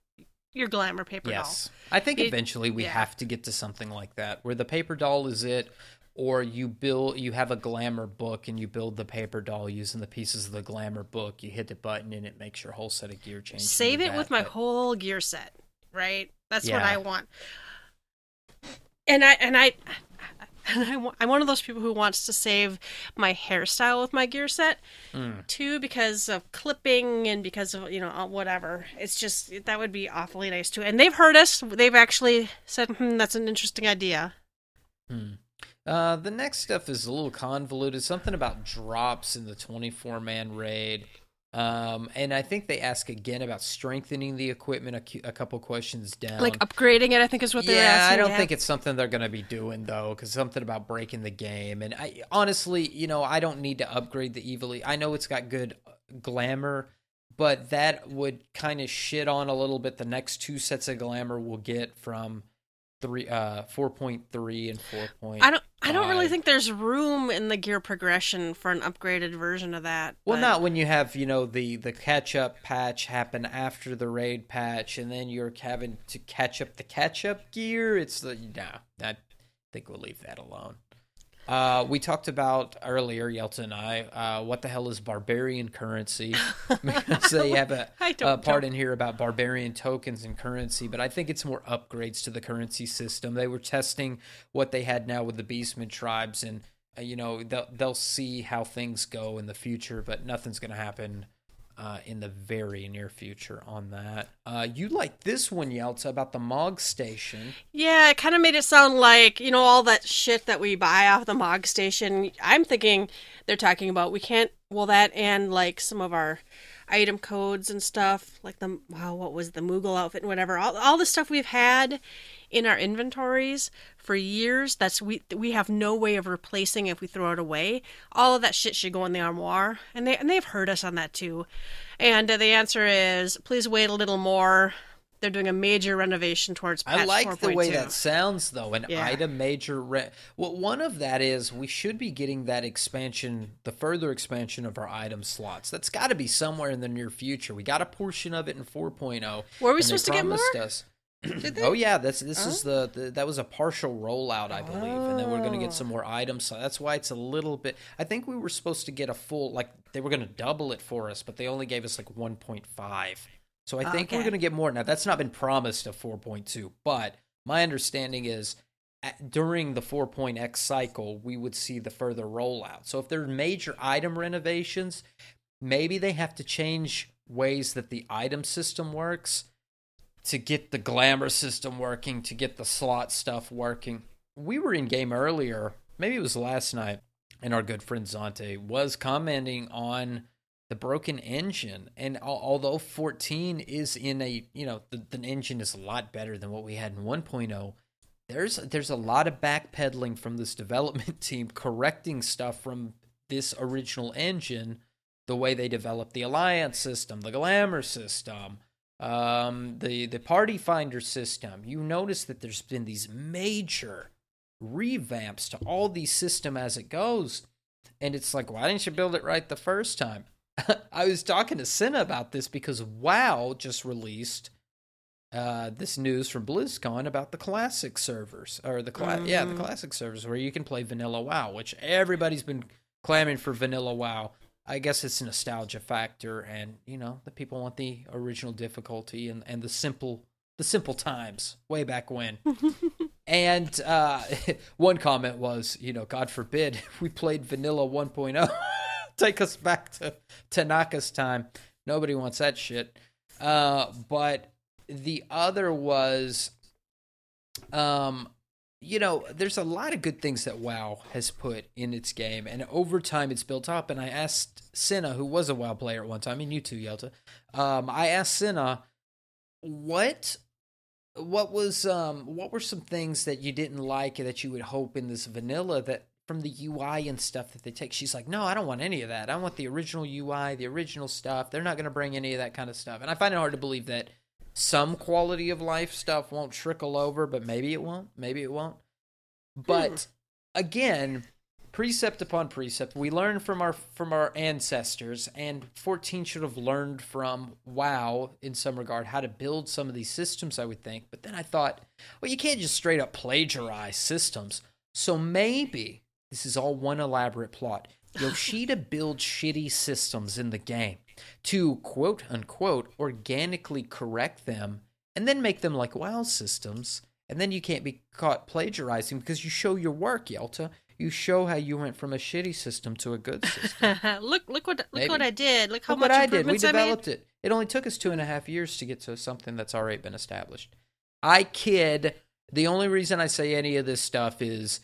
your glamour paper doll. Yes. I think eventually we have to get to something like that, where the paper doll is it, or you have a glamour book and you build the paper doll using the pieces of the glamour book. You hit the button and it makes your whole set of gear change. Save it with my whole gear set, right? That's what I want. And I'm one of those people who wants to save my hairstyle with my gear set, too, because of clipping and because of, you know, whatever. It's just, that would be awfully nice, too. And they've heard us. They've actually said, that's an interesting idea. The next stuff is a little convoluted. Something about drops in the 24-man raid. And I think they ask again about strengthening the equipment a couple questions down. Like upgrading it, I think is what they're asking. I don't think it's something they're going to be doing, though, because something about breaking the game. And I honestly, you know, I don't need to upgrade the Ivalice. I know it's got good glamour, but that would kind of shit on a little bit the next two sets of glamour we'll get from 4.3 and 4.5. I don't really think there's room in the gear progression for an upgraded version of that. Well, not when you have, you know, the catch-up patch happen after the raid patch, and then you're having to catch up the catch-up gear. I think we'll leave that alone. We talked about earlier, Yelta and I, what the hell is barbarian currency? Because they have a part in here about barbarian tokens and currency, but I think it's more upgrades to the currency system. They were testing what they had now with the Beastmen tribes, and you know, they'll see how things go in the future, but nothing's going to happen in the very near future on that. You like this one, Yelta, about the Mog Station. Yeah, it kind of made it sound like, you know, all that shit that we buy off the Mog Station. I'm thinking they're talking about that and like some of our item codes and stuff, like what was the Moogle outfit and whatever. All the stuff we've had in our inventories for years, that's we have no way of replacing if we throw it away. All of that shit should go in the armoire, and they've heard us on that too. And the answer is, please wait a little more. They're doing a major renovation towards patch 4.2. I like the way that sounds, though. Item major. One of that is we should be getting that expansion, the further expansion of our item slots. That's got to be somewhere in the near future. We got a portion of it in 4.0. Were we supposed to get more? Did they? Oh yeah, is that was a partial rollout, I believe, and then we're going to get some more items. So that's why it's a little bit. I think we were supposed to get a full, like they were going to double it for us, but they only gave us like 1.5. So I think we're going to get more. Now that's not been promised of 4.2, but my understanding is during the 4.x cycle we would see the further rollout. So if there are major item renovations, maybe they have to change ways that the item system works, to get the glamour system working, to get the slot stuff working. We were in game earlier, maybe it was last night, and our good friend Zante was commenting on the broken engine. And although 14 is in a, you know, the engine is a lot better than what we had in 1.0, there's a lot of backpedaling from this development team, correcting stuff from this original engine, the way they developed the Alliance system, the glamour system, The party finder system, you notice that there's been these major revamps to all these system as it goes. And it's like, why didn't you build it right the first time? I was talking to Senna about this because WoW just released this news from BlizzCon about the classic servers, or the classic servers where you can play vanilla WoW, which everybody's been clamoring for vanilla WoW. I guess it's a nostalgia factor, and you know, the people want the original difficulty and the simple times way back when. And one comment was, you know, God forbid we played vanilla 1.0. Take us back to Tanaka's time. Nobody wants that shit. But the other was, you know, there's a lot of good things that WoW has put in its game. And over time, it's built up. And I asked Senna, who was a WoW player at one time, and you too, Yelta. I asked Senna, what were some things that you didn't like that you would hope in this vanilla that, from the UI and stuff that they take? She's like, no, I don't want any of that. I want the original UI, the original stuff. They're not going to bring any of that kind of stuff. And I find it hard to believe that some quality of life stuff won't trickle over, but maybe it won't. Maybe it won't. But again, precept upon precept, we learn from our ancestors, and 14 should have learned from WoW in some regard how to build some of these systems, I would think. But then I thought, well, you can't just straight up plagiarize systems. So maybe this is all one elaborate plot. Yoshida builds shitty systems in the game to, quote unquote, organically correct them and then make them like WoW systems. And then you can't be caught plagiarizing because you show your work, Yelta. You show how you went from a shitty system to a good system. Look what I did. Look how much improvements I made. We developed it. It only took us 2.5 years to get to something that's already been established. I kid. The only reason I say any of this stuff is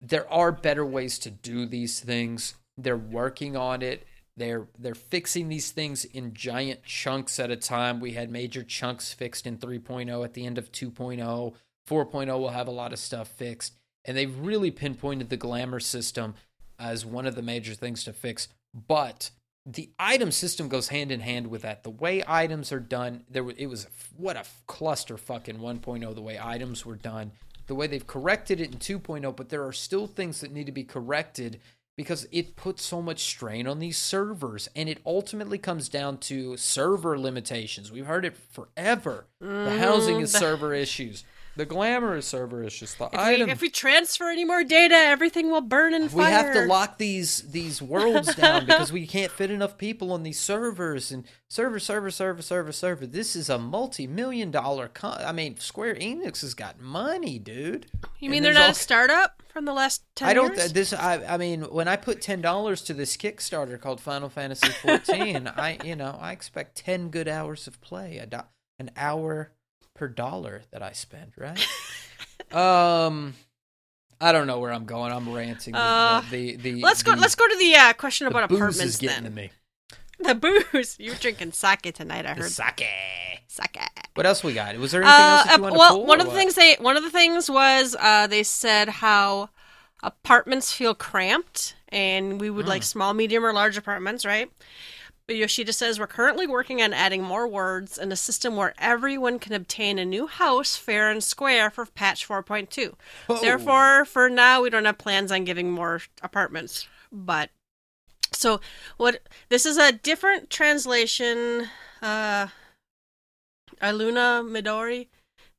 there are better ways to do these things. They're working on it. They're fixing these things in giant chunks at a time. We had major chunks fixed in 3.0 at the end of 2.0. 4.0 will have a lot of stuff fixed. And they've really pinpointed the glamour system as one of the major things to fix. But the item system goes hand in hand with that. The way items are done, what a clusterfuck in 1.0, the way items were done. The way they've corrected it in 2.0, but there are still things that need to be corrected because it puts so much strain on these servers, and it ultimately comes down to server limitations. We've heard it forever. The housing is server issues. The glamour is server issues. If we transfer any more data, everything will burn in fire. We have to lock these worlds down because we can't fit enough people on these servers. And server. This is a multi-million-dollar. Square Enix has got money, dude. You mean they're not a startup from the last 10 years? When I put $10 to this Kickstarter called Final Fantasy XIV, I expect 10 good hours of play, an hour per dollar that I spend, right? I don't know where I'm going. I'm ranting. Let's go to the question about apartments. The booze is getting to me. The booze. You're drinking sake tonight. I heard sake. What else we got? Was there anything else that you wanted to pull? One of the things was they said how apartments feel cramped, and we would like small, medium, or large apartments, right? Yoshida says, we're currently working on adding more words and a system where everyone can obtain a new house fair and square for patch 4.2. Whoa. Therefore, for now, we don't have plans on giving more apartments. But, so, this is a different translation. Aluna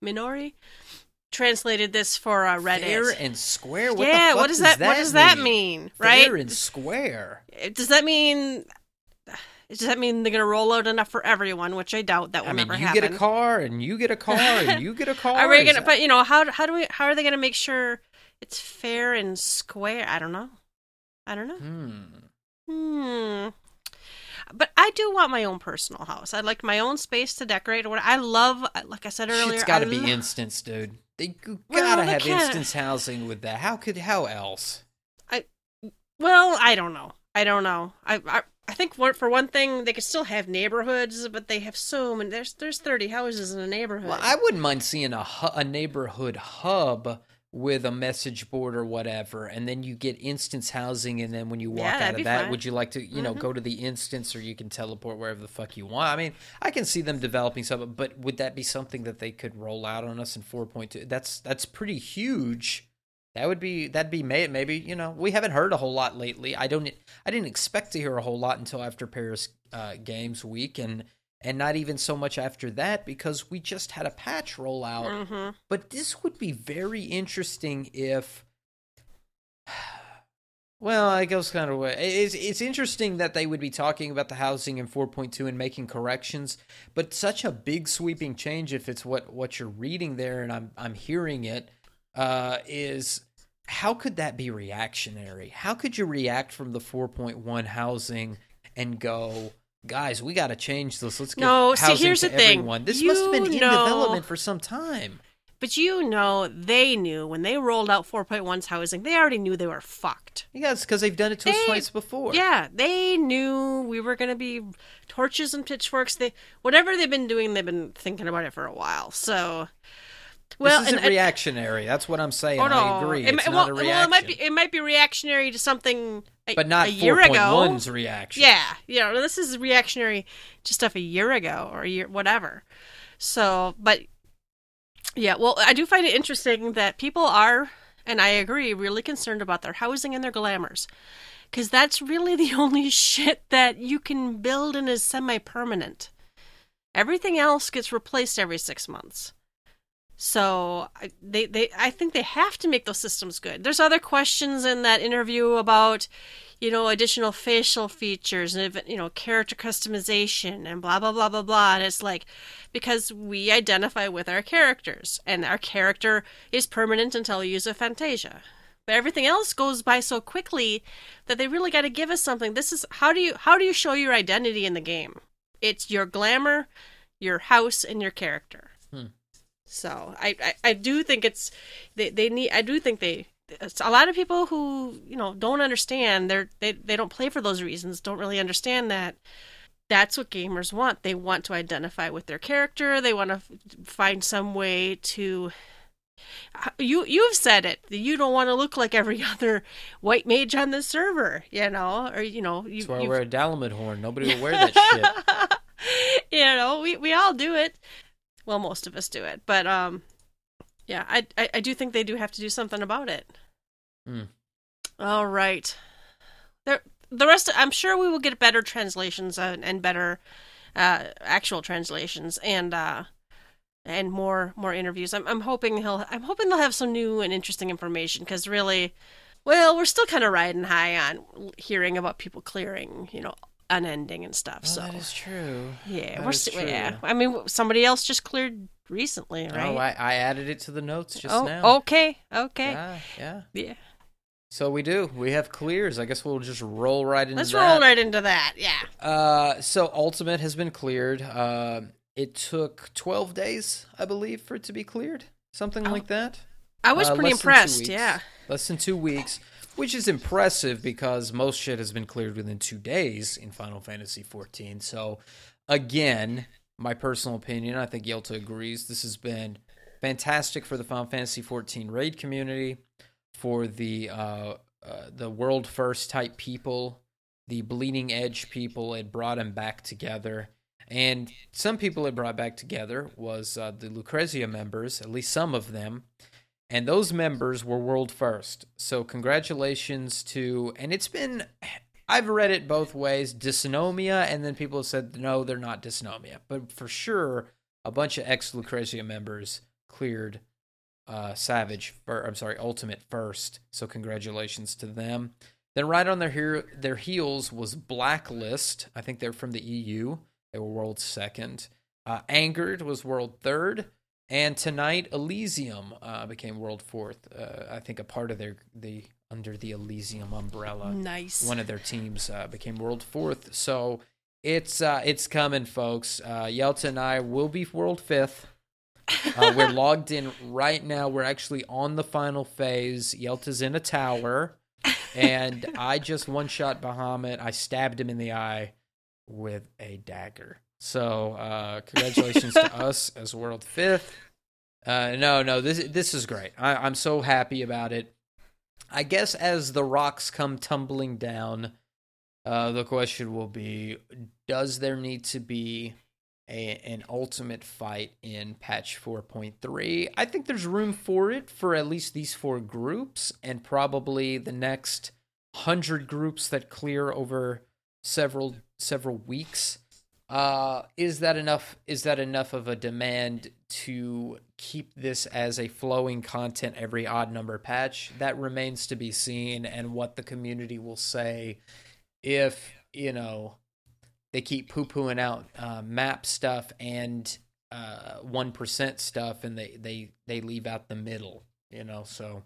Minori translated this for Reddit. Fair and square? What does that mean? Right? Fair and square? Does that mean they're going to roll out enough for everyone, which I doubt that will never happen? You get a car, and you get a car, and you get a car. How are they going to make sure it's fair and square? I don't know. But I do want my own personal house. I'd like my own space to decorate. I love, like I said earlier. It's got to be instance, dude. They have instance housing with that. How else? I don't know. I think for one thing, they could still have neighborhoods, but they have so many. There's 30 houses in a neighborhood. Well, I wouldn't mind seeing a neighborhood hub with a message board or whatever, and then you get instance housing, and then when you walk out of that, would you like to, you know, go to the instance, or you can teleport wherever the fuck you want? I mean, I can see them developing something, but would that be something that they could roll out on us in 4.2? That's pretty huge. That'd be maybe, you know, we haven't heard a whole lot lately. I didn't expect to hear a whole lot until after Paris Games Week, and not even so much after that, because we just had a patch rollout. But this would be very interesting if, well, I guess kind of, it's interesting that they would be talking about the housing in 4.2 and making corrections, but such a big sweeping change, if it's what you're reading there, and I'm hearing it, is how could that be reactionary? How could you react from the 4.1 housing and go, guys, we got to change this. Let's get housing here's to the everyone. Thing. This must have been in development for some time. But you know, they knew when they rolled out 4.1's housing, they already knew they were fucked. Yeah, it's because they've done it to us twice before. Yeah, they knew we were going to be torches and pitchforks. Whatever they've been doing, they've been thinking about it for a while. So, this isn't reactionary. That's what I'm saying. I agree. It's not a reaction. Well, it might be reactionary to something but not a year ago. 4.1's reaction. Yeah. This is reactionary to stuff a year ago or a year, whatever. So, but yeah. Well, I do find it interesting that people are, and I agree, really concerned about their housing and their glamours, because that's really the only shit that you can build and is semi-permanent. Everything else gets replaced every 6 months. So I think they have to make those systems good. There's other questions in that interview about, you know, additional facial features and, you know, character customization and blah, blah, blah, blah, blah. And it's like, because we identify with our characters and our character is permanent until we use a Fantasia. But everything else goes by so quickly that they really got to give us something. This is, how do you show your identity in the game? It's your glamour, your house, and your character. So I do think it's they need. I do think a lot of people who, you know, don't understand, they don't play for those reasons, don't really understand that that's what gamers want. They want to identify with their character. They want to find some way to. You've said it. You don't want to look like every other white mage on the server, you know, or you know. That's why I wear a Dalamid horn. Nobody will wear that shit. You know, we all do it. Well, most of us do it, but yeah, I do think they do have to do something about it. All right, the rest. I'm sure we will get better translations and better actual translations and more interviews. I'm hoping they'll have some new and interesting information, because really, well, we're still kind of riding high on hearing about people clearing, you know, unending and stuff. Well, so that is true. Yeah, that true. Yeah. I mean, somebody else just cleared recently, right? Oh, I added it to the notes just now. Okay. Yeah. So we do. We have clears. I guess we'll just roll right into that. Let's roll right into that. Yeah. So Ultimate has been cleared. It took 12 days, I believe, for it to be cleared. Something like that. I was pretty impressed. Yeah. Less than 2 weeks. Which is impressive, because most shit has been cleared within 2 days in Final Fantasy XIV. So, again, my personal opinion, I think Yelta agrees, this has been fantastic for the Final Fantasy XIV raid community, for the world-first type people, the bleeding edge people. It brought them back together. And some people it brought back together was the Lucrezia members, at least some of them. And those members were world first. So congratulations to, and it's been, I've read it both ways, dysnomia, and then people have said, no, they're not dysnomia. But for sure, a bunch of ex-Lucrezia members cleared Ultimate first. So congratulations to them. Then right on their heels was Blacklist. I think they're from the EU. They were world second. Angered was world third. And tonight, Elysium became world fourth. I think a part of the under the Elysium umbrella. Nice. One of their teams became world fourth. So it's coming, folks. Yelta and I will be world fifth. We're logged in right now. We're actually on the final phase. Yelta's in a tower, and I just one-shot Bahamut. I stabbed him in the eye with a dagger. So congratulations to us as world fifth. No, this is great. I'm so happy about it. I guess as the rocks come tumbling down, the question will be, does there need to be an ultimate fight in patch 4.3? I think there's room for it for at least these four groups and probably the next 100 groups that clear over several weeks. Is that enough of a demand to keep this as a flowing content every odd number patch? That remains to be seen, and what the community will say if, you know, they keep poo-pooing out map stuff and 1% stuff, and they leave out the middle, you know. So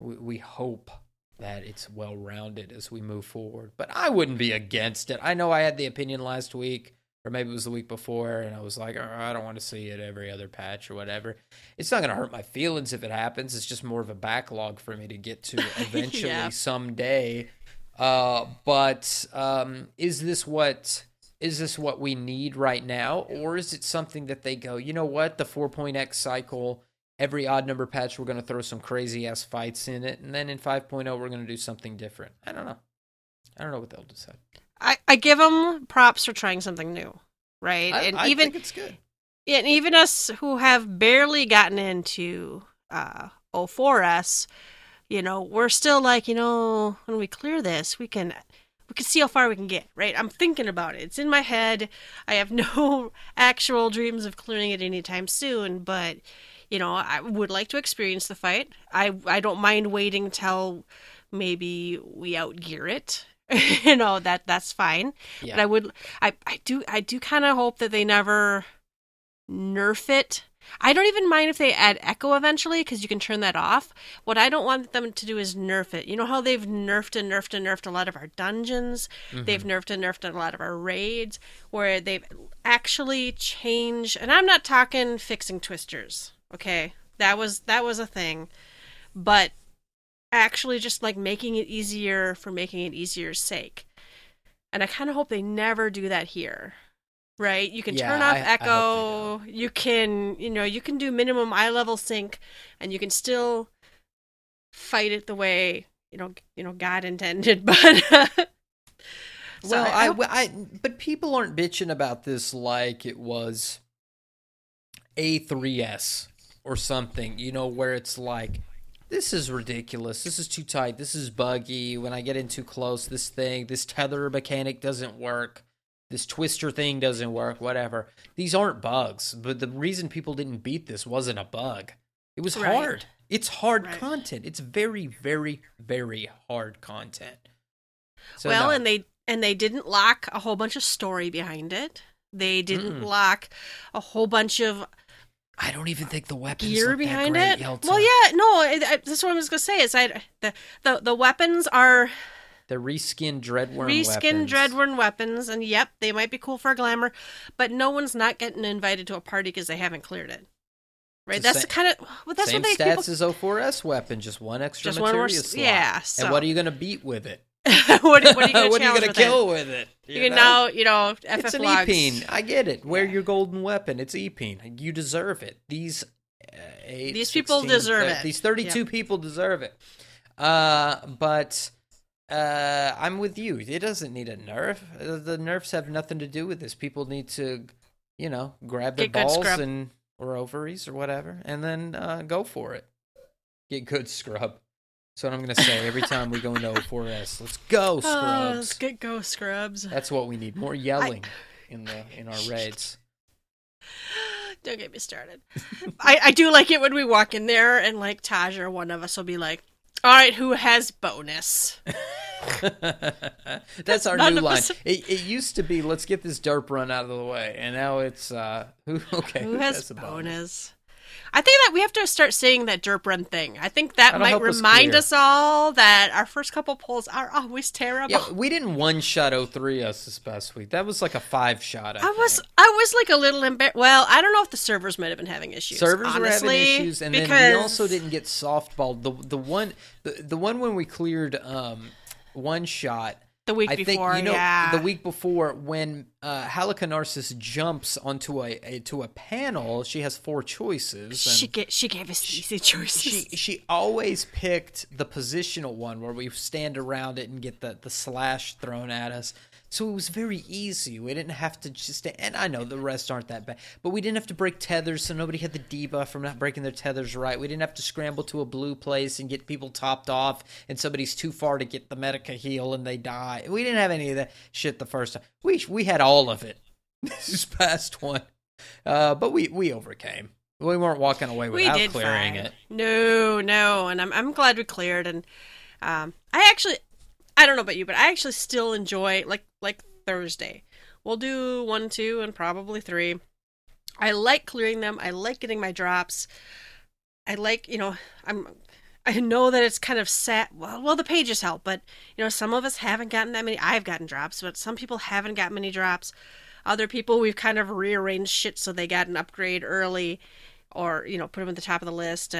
we hope that it's well-rounded as we move forward. But I wouldn't be against it. I know I had the opinion last week, or maybe it was the week before, and I was like, oh, I don't want to see it every other patch or whatever. It's not going to hurt my feelings if it happens. It's just more of a backlog for me to get to eventually someday. But is this what we need right now? Or is it something that they go, you know what, the 4.x cycle, every odd number patch, we're going to throw some crazy-ass fights in it, and then in 5.0, we're going to do something different. I don't know. I don't know what they'll decide. I give them props for trying something new, right? I think it's good. And even us who have barely gotten into O4S, you know, we're still like, you know, when we clear this, we can see how far we can get, right? I'm thinking about it. It's in my head. I have no actual dreams of clearing it anytime soon, but, you know, I would like to experience the fight. I don't mind waiting till maybe we outgear it. You know, that's fine. Yeah. But I do kind of hope that they never nerf it. I don't even mind if they add echo eventually, because you can turn that off. What I don't want them to do is nerf it. You know how they've nerfed a lot of our dungeons? Mm-hmm. They've nerfed a lot of our raids, where they've actually changed. And I'm not talking fixing twisters, okay? That was a thing. But actually just like making it easier for making it easier's sake. And I kind of hope they never do that here. Right, you can turn off echo. You can, you know, you can do minimum eye level sync, and you can still fight it the way you know God intended. But but people aren't bitching about this like it was O3S or something, you know, where it's like, this is ridiculous. This is too tight. This is buggy. When I get in too close, this tether mechanic doesn't work. This twister thing doesn't work, whatever. These aren't bugs, but the reason people didn't beat this wasn't a bug. It was hard. It's hard content. It's very, very, very hard content. So and they didn't lock a whole bunch of story behind it. They didn't lock a whole bunch of... I don't even think the weapons gear behind that great, it. Well, yeah, no, that's what I was going to say. Is the weapons are... The Dreadwyrm weapons, and yep, they might be cool for glamour, but no one's not getting invited to a party because they haven't cleared it. Right? That's the kind of... Well, that's same what they, stats people, as O4S weapon, just one extra just materia one more, slot. Yeah, so. And what are you going to beat with it? What are you going to kill with it? You know, FF it's an logs. Epeen. I get it. Wear your golden weapon. It's Epeen. You deserve it. These 32 people deserve it. But I'm with you. It doesn't need a nerf. The nerfs have nothing to do with this. People need to, you know, grab their balls and or ovaries or whatever, and then go for it. Get good scrub. That's what I'm going to say every time we go into O4S. Let's go, scrubs. Let's get go, scrubs. That's what we need. More yelling in our raids. Don't get me started. I do like it when we walk in there and like Taj or one of us will be like, all right, who has bonus? That's our new line. It used to be, let's get this derp run out of the way. And now it's, who has a bonus? I think that we have to start saying that derp run thing. I think that might remind us all that our first couple polls are always terrible. Yeah, we didn't one-shot O3S this past week. That was like a five-shot. I was like a little embarrassed. Well, I don't know if the servers might have been having issues. Servers honestly, were having issues, and then we also didn't get softballed. The one when we cleared one shot, The week before, think, you know, yeah. The week before, when Halicarnassus jumps onto a panel, she has four choices. And she gave us easy choices. She always picked the positional one where we stand around it and get the slash thrown at us. So it was very easy. We didn't have to just... And I know the rest aren't that bad. But we didn't have to break tethers, so nobody had the debuff from not breaking their tethers right. We didn't have to scramble to a blue place and get people topped off, and somebody's too far to get the Medica heal and they die. We didn't have any of that shit the first time. We had all of it this past one. But we overcame. We weren't walking away without clearing it. No. And I'm glad we cleared. And I actually... I don't know about you, but I actually still enjoy, like Thursday. We'll do 1, 2, and probably 3. I like clearing them. I like getting my drops. I like, you know, I know that it's kind of sad. Well, the pages help, but, you know, some of us haven't gotten that many. I've gotten drops, but some people haven't gotten many drops. Other people, we've kind of rearranged shit so they got an upgrade early or, you know, put them at the top of the list.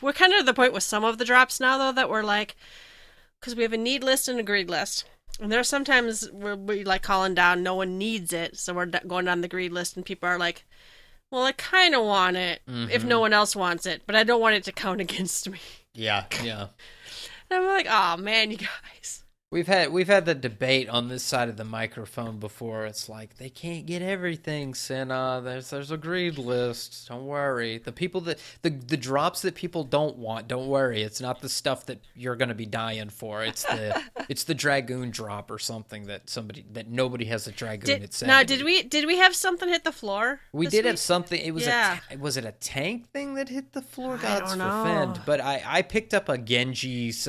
We're kind of at the point with some of the drops now, though, that we're like... Because we have a need list and a greed list. And there are sometimes where we like calling down, no one needs it. So we're going down the greed list and people are like, well, I kind of want it if no one else wants it. But I don't want it to count against me. Yeah. And I'm like, oh, man, you guys. We've had the debate on this side of the microphone before. It's like, they can't get everything, Senna. There's a greed list. Don't worry. The people that the drops that people don't want, don't worry. It's not the stuff that you're gonna be dying for. It's the Dragoon drop or something that nobody has a Dragoon itself. Now did we have something hit the floor? We did have something. It was was it a tank thing that hit the floor? Gods forfend. But I picked up a Genji's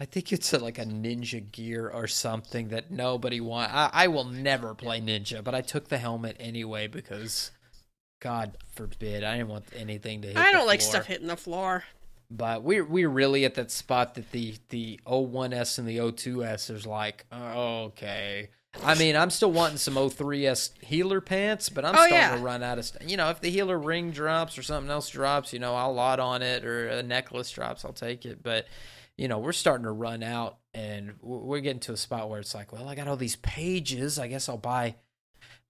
I think it's like a ninja gear or something that nobody wants. I will never play ninja, but I took the helmet anyway because, God forbid, I didn't want anything to hit the floor. I don't like stuff hitting the floor. But we're really at that spot that the O1S and the O2S is like, oh, okay. I mean, I'm still wanting some O3S healer pants, but I'm starting to run out of stuff. You know, if the healer ring drops or something else drops, you know, I'll lot on it, or a necklace drops, I'll take it, but... You know, we're starting to run out, and we're getting to a spot where it's like, well, I got all these pages. I guess I'll buy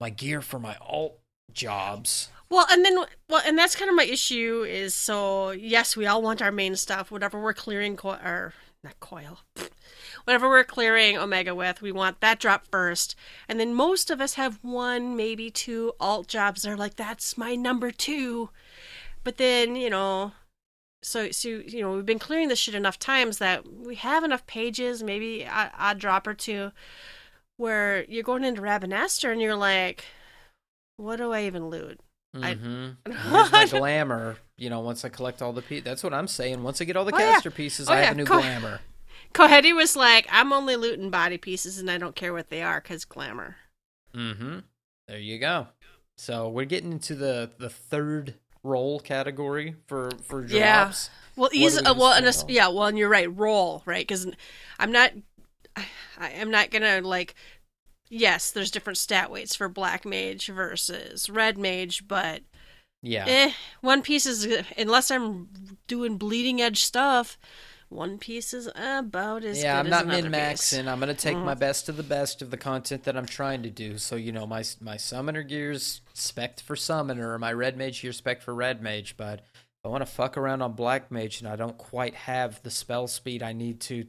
my gear for my alt jobs. Well, and that's kind of my issue is, so, yes, we all want our main stuff. Whatever we're clearing, whatever we're clearing Omega with, we want that drop first. And then most of us have one, maybe two alt jobs. They're like, that's my number 2. But then, you know... So, you know, we've been clearing this shit enough times that we have enough pages, maybe an odd drop or two, where you're going into Rabanastre and you're like, what do I even loot? Where's my glamour? You know, once I collect all the pieces. That's what I'm saying. Once I get all the caster pieces, I have a new glamour. Kohedi was like, I'm only looting body pieces and I don't care what they are because glamour. There you go. So we're getting into the third... roll category for jobs. Yeah. Well, and you're right, roll, right? Cuz I'm not going to like, yes, there's different stat weights for black mage versus red mage, but one piece is, unless I'm doing bleeding edge stuff, one piece is about as good as another. Yeah, I'm not min-maxing. I'm going to take my best of the content that I'm trying to do. So, you know, my summoner gear's spec'd for summoner, or my red mage gear's spec'd for red mage, but if I want to fuck around on black mage and I don't quite have the spell speed I need to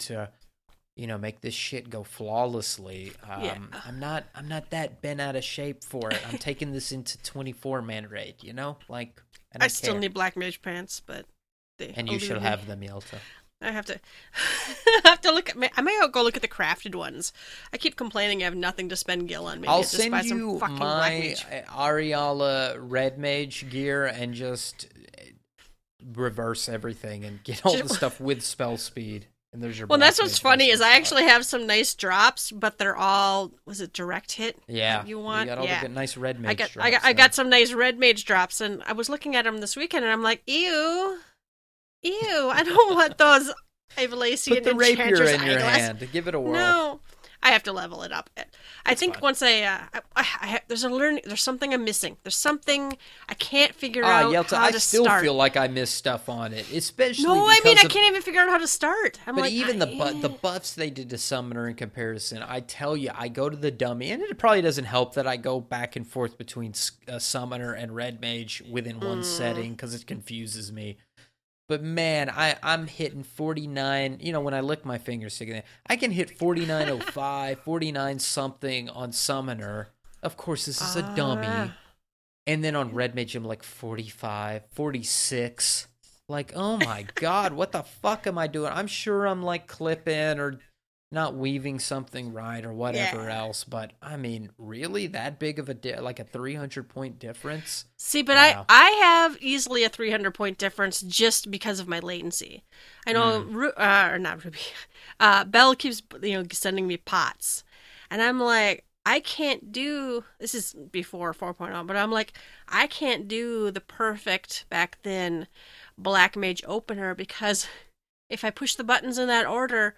you know, make this shit go flawlessly. I'm not that bent out of shape for it. I'm taking this into 24-man raid, you know? Like, I still need black mage pants, but they... And you should have them, Yelta. I have to look at. I may go look at the crafted ones. I keep complaining I have nothing to spend gil on. Maybe I'll just send you my Ariala red mage gear and just reverse everything and get all the stuff with spell speed. And there's your. Well, that's what's funny is I actually have some nice drops, but they're all direct hit. Yeah, you want? You got all the good, nice red mage. I got some nice red mage drops, and I was looking at them this weekend, and I'm like, ew, I don't want those Ivalice and Enchantress. Put the rapier in your hand. Give it a whirl. No, I have to level it up. I think once there's something I'm missing. I can't figure out Yelta, how to start. I still feel like I miss stuff on it, especially. No, I mean I can't even figure out how to start. But even the buffs they did to Summoner in comparison, I tell you, I go to the dummy, and it probably doesn't help that I go back and forth between Summoner and Red Mage within one setting because it confuses me. But man, I'm hitting 49, you know, when I lick my fingers, I can hit 4905, 49 something on Summoner. Of course, this is a dummy. And then on Red Mage, I'm like 45, 46. Like, oh my God, what the fuck am I doing? I'm sure I'm like clipping or not weaving something right or whatever else. But I mean, really that big of a 300 point difference? See, but wow. I have easily a 300 point difference just because of my latency. I know, Belle keeps, you know, sending me pots and I'm like, I can't do, this is before 4.0, but I'm like, I can't do the perfect back then Black Mage opener because if I push the buttons in that order,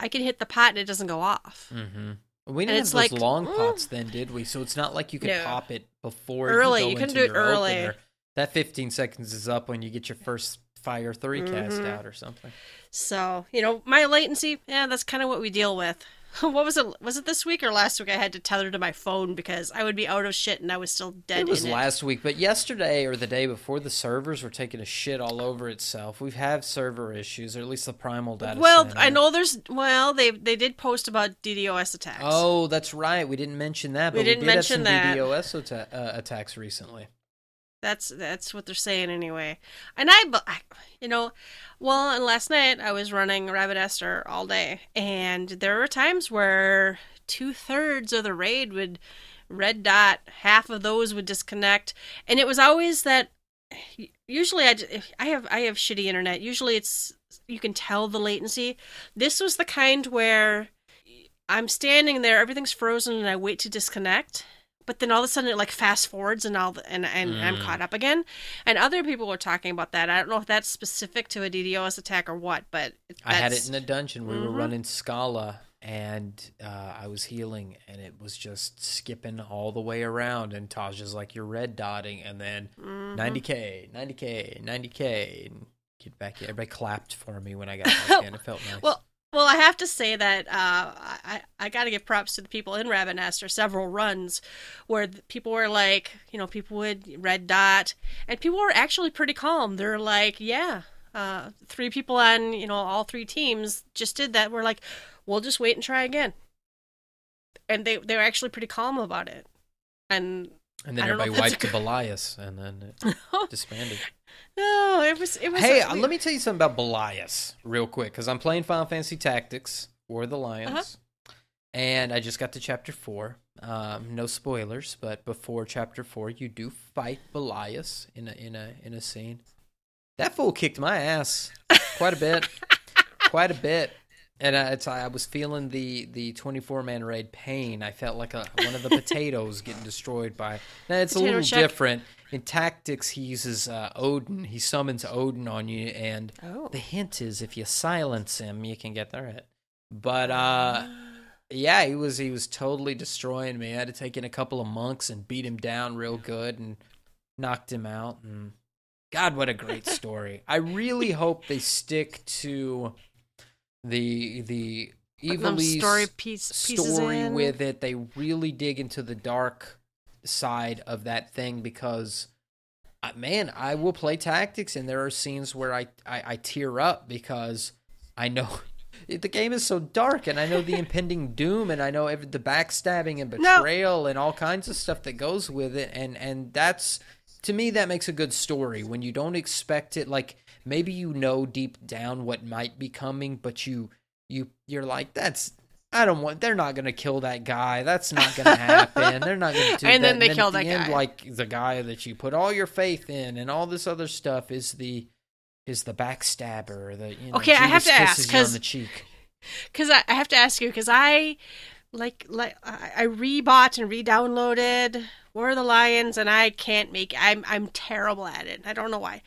I can hit the pot and it doesn't go off. Mm-hmm. We didn't have those like, long pots then, did we? So it's not like you can pop it before early. You can do it early. Opener. That 15 seconds is up when you get your first Fire 3 cast out or something. So, you know, my latency, that's kind of what we deal with. What was it? Was it this week or last week I had to tether to my phone because I would be out of shit and I was still dead in it? It was last week, but yesterday or the day before, the servers were taking a shit all over itself. We've had server issues, or at least the Primal data center. I know there's... Well, they did post about DDoS attacks. Oh, that's right. We didn't mention that, but we did have some DDoS attacks recently. That's what they're saying anyway. And and last night I was running Rabanastre all day, and there were times where 2/3 of the raid would red dot, half of those would disconnect, and it was always that. Usually I have shitty internet. Usually it's you can tell the latency. This was the kind where I'm standing there, everything's frozen, and I wait to disconnect. But then all of a sudden it like fast forwards and I'm caught up again. And other people were talking about that. I don't know if that's specific to a DDoS attack or what, but I had it in a dungeon. We were running Scala and I was healing and it was just skipping all the way around. And Taj's like, you're red dotting. And then 90K, 90K, 90K. And get back here. Everybody clapped for me when I got back in. It felt nice. Well, I have to say that I got to give props to the people in Rabanastre. Several runs where people were like, you know, people would red dot, and people were actually pretty calm. They're like, three people on, you know, all three teams just did that. We're like, we'll just wait and try again, and they were actually pretty calm about it. And then everybody wiped to Belias, and then it disbanded. No, it was. Hey, let me tell you something about Belias real quick, because I'm playing Final Fantasy Tactics, War of the Lions, and I just got to Chapter 4. No spoilers, but before Chapter 4, you do fight Belias in a scene. That fool kicked my ass quite a bit, and I was feeling the 24-man raid pain. I felt like one of the potatoes getting destroyed by... Now, it's Potato a little check. Different. In Tactics, he uses Odin. He summons Odin on you, and the hint is if you silence him, you can get their hit. But, he was totally destroying me. I had to take in a couple of monks and beat him down real good and knocked him out. And God, what a great story. I really hope they stick to... The Ivalice story with it, they really dig into the dark side of that thing because, man, I will play Tactics and there are scenes where I tear up because I know the game is so dark and I know the impending doom and I know the backstabbing and betrayal and all kinds of stuff that goes with it and that's, to me, that makes a good story when you don't expect it, like... Maybe you know deep down what might be coming, but you're like, they're not gonna kill that guy. That's not gonna happen. They're not gonna do that. And then they kill that guy. Like the guy that you put all your faith in, and all this other stuff is the backstabber. I have to ask because I have to ask you because I I rebought and redownloaded War of the Lions, and I can't make. I'm terrible at it. I don't know why.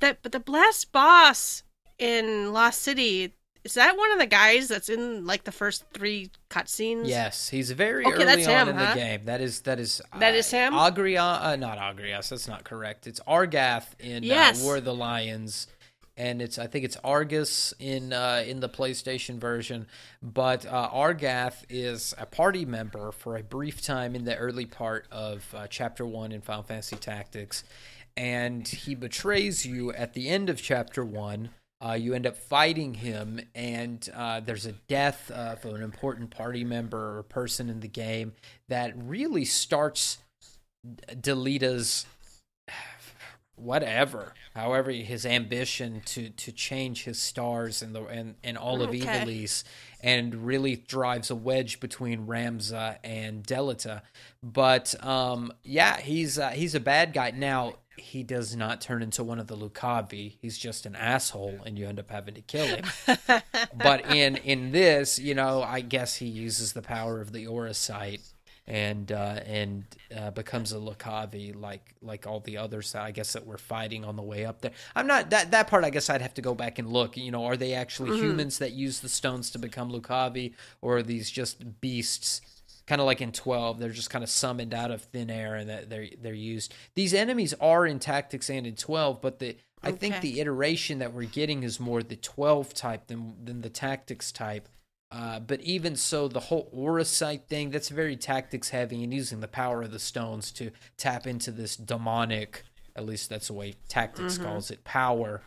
But the last boss in Lost City Is that one of the guys that's in like the first three cutscenes? Yes, he's very early that's him, on in the game. That is him. Not Agrias. That's not correct. It's Argath in War of the Lions, and I think it's Argus in the PlayStation version. But Argath is a party member for a brief time in the early part of Chapter 1 in Final Fantasy Tactics, and he betrays you at the end of Chapter 1. You end up fighting him, and there's a death of an important party member or person in the game that really starts Delita's his ambition to change his stars and all of Ivalice, and really drives a wedge between Ramza and Delita. But he's a bad guy now. He does not turn into one of the Lucavi. He's just an asshole, and you end up having to kill him. But in this, I guess he uses the power of the Auracite and becomes a Lucavi like all the others, I guess, that we're fighting on the way up there. I'm not that part. I guess I'd have to go back and look. Are they actually humans that use the stones to become Lucavi, or are these just beasts? Kind of like in 12, they're just kind of summoned out of thin air, and that they're used. These enemies are in Tactics and in 12, but I think the iteration that we're getting is more the 12 type than the Tactics type. But even so, the whole Auracite thing, that's very Tactics heavy, and using the power of the stones to tap into this demonic, at least that's the way Tactics calls it, power.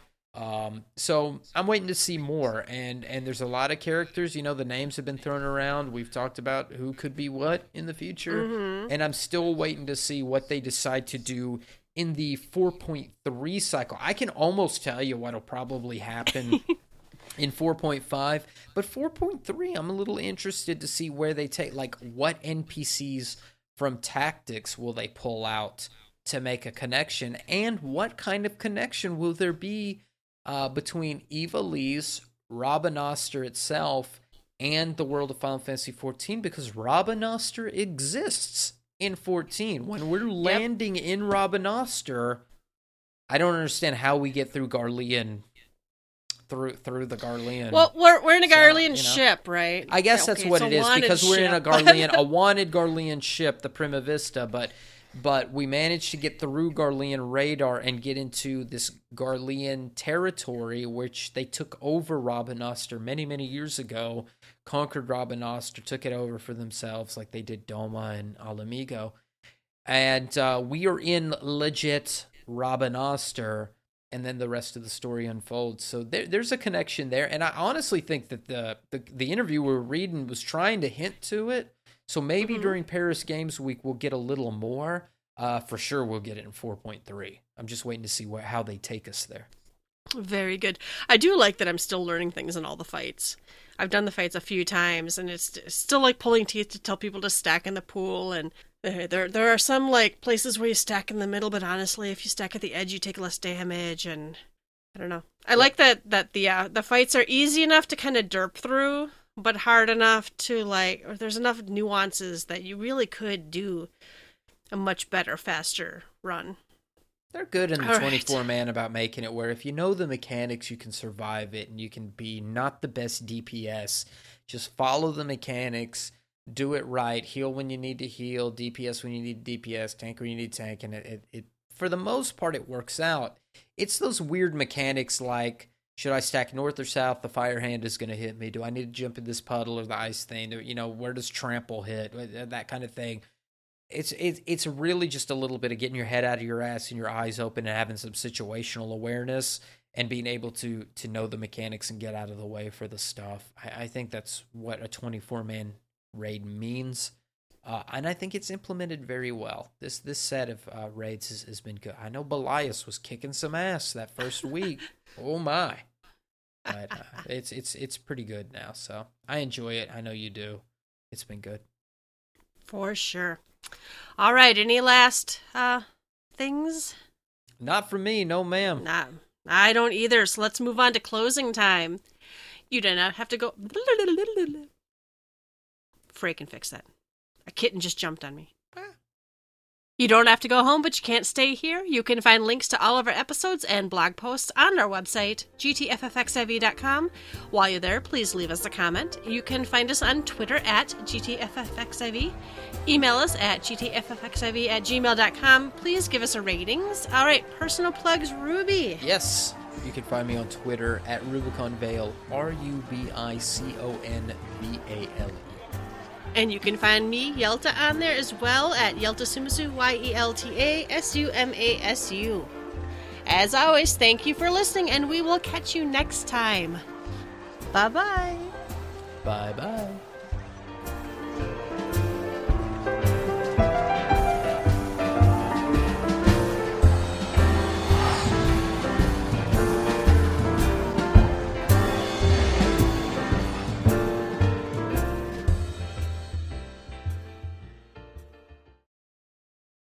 So I'm waiting to see more, and there's a lot of characters, the names have been thrown around. We've talked about who could be what in the future, and I'm still waiting to see what they decide to do in the 4.3 cycle. I can almost tell you what'll probably happen in 4.5, but 4.3, I'm a little interested to see where they take, what NPCs from Tactics will they pull out to make a connection, and what kind of connection will there be between Ivalice, Rabanastre itself, and the world of Final Fantasy XIV, because Rabanastre exists in 14. When we're landing in Rabanastre, I don't understand how we get through Garlean, through the Garlean. Well, we're in a Garlean ship, right? I guess that's what it is, because we're in a Garlean, a wanted Garlean ship, the Prima Vista, but we managed to get through Garlean radar and get into this Garlean territory, which they took over Rabanastre many, many years ago, conquered Rabanastre, took it over for themselves like they did Doma and Alamigo. And we are in legit Rabanastre, and then the rest of the story unfolds. So there's a connection there, and I honestly think that the interview we were reading was trying to hint to it. So maybe during Paris Games Week, we'll get a little more. For sure, we'll get it in 4.3. I'm just waiting to see how they take us there. Very good. I do like that I'm still learning things in all the fights. I've done the fights a few times, and it's still like pulling teeth to tell people to stack in the pool. And there are some places where you stack in the middle, but honestly, if you stack at the edge, you take less damage. And I don't know. I like that the fights are easy enough to kind of derp through, but hard enough to or there's enough nuances that you really could do a much better, faster run. They're good in the 24-man about making it where if you know the mechanics, you can survive it, and you can be not the best DPS. Just follow the mechanics, do it right, heal when you need to heal, DPS when you need DPS, tank when you need tank, and it for the most part, it works out. It's those weird mechanics like, should I stack north or south? The fire hand is going to hit me. Do I need to jump in this puddle or the ice thing? Where does trample hit? That kind of thing. It's really just a little bit of getting your head out of your ass and your eyes open and having some situational awareness and being able to know the mechanics and get out of the way for the stuff. I think that's what a 24-man raid means. And I think it's implemented very well. This set of raids has been good. I know Belias was kicking some ass that first week. Oh, my. But it's pretty good now, so I enjoy it. I know you do. It's been good for sure. All right, any last things? Not for me, no, ma'am. Nah, I don't either. So let's move on to closing time. You do not have to go. Frey can fix that. A kitten just jumped on me. You don't have to go home, but you can't stay here. You can find links to all of our episodes and blog posts on our website, gtffxiv.com. While you're there, please leave us a comment. You can find us on Twitter at gtffxiv. Email us at gtffxiv@gmail.com. Please give us a ratings. All right, personal plugs, Ruby. Yes. You can find me on Twitter at RubiconVale, RubiconVale. And you can find me, Yelta, on there as well at Yelta Sumasu, YeltaSumasu. As always, thank you for listening, and we will catch you next time. Bye-bye. Bye-bye.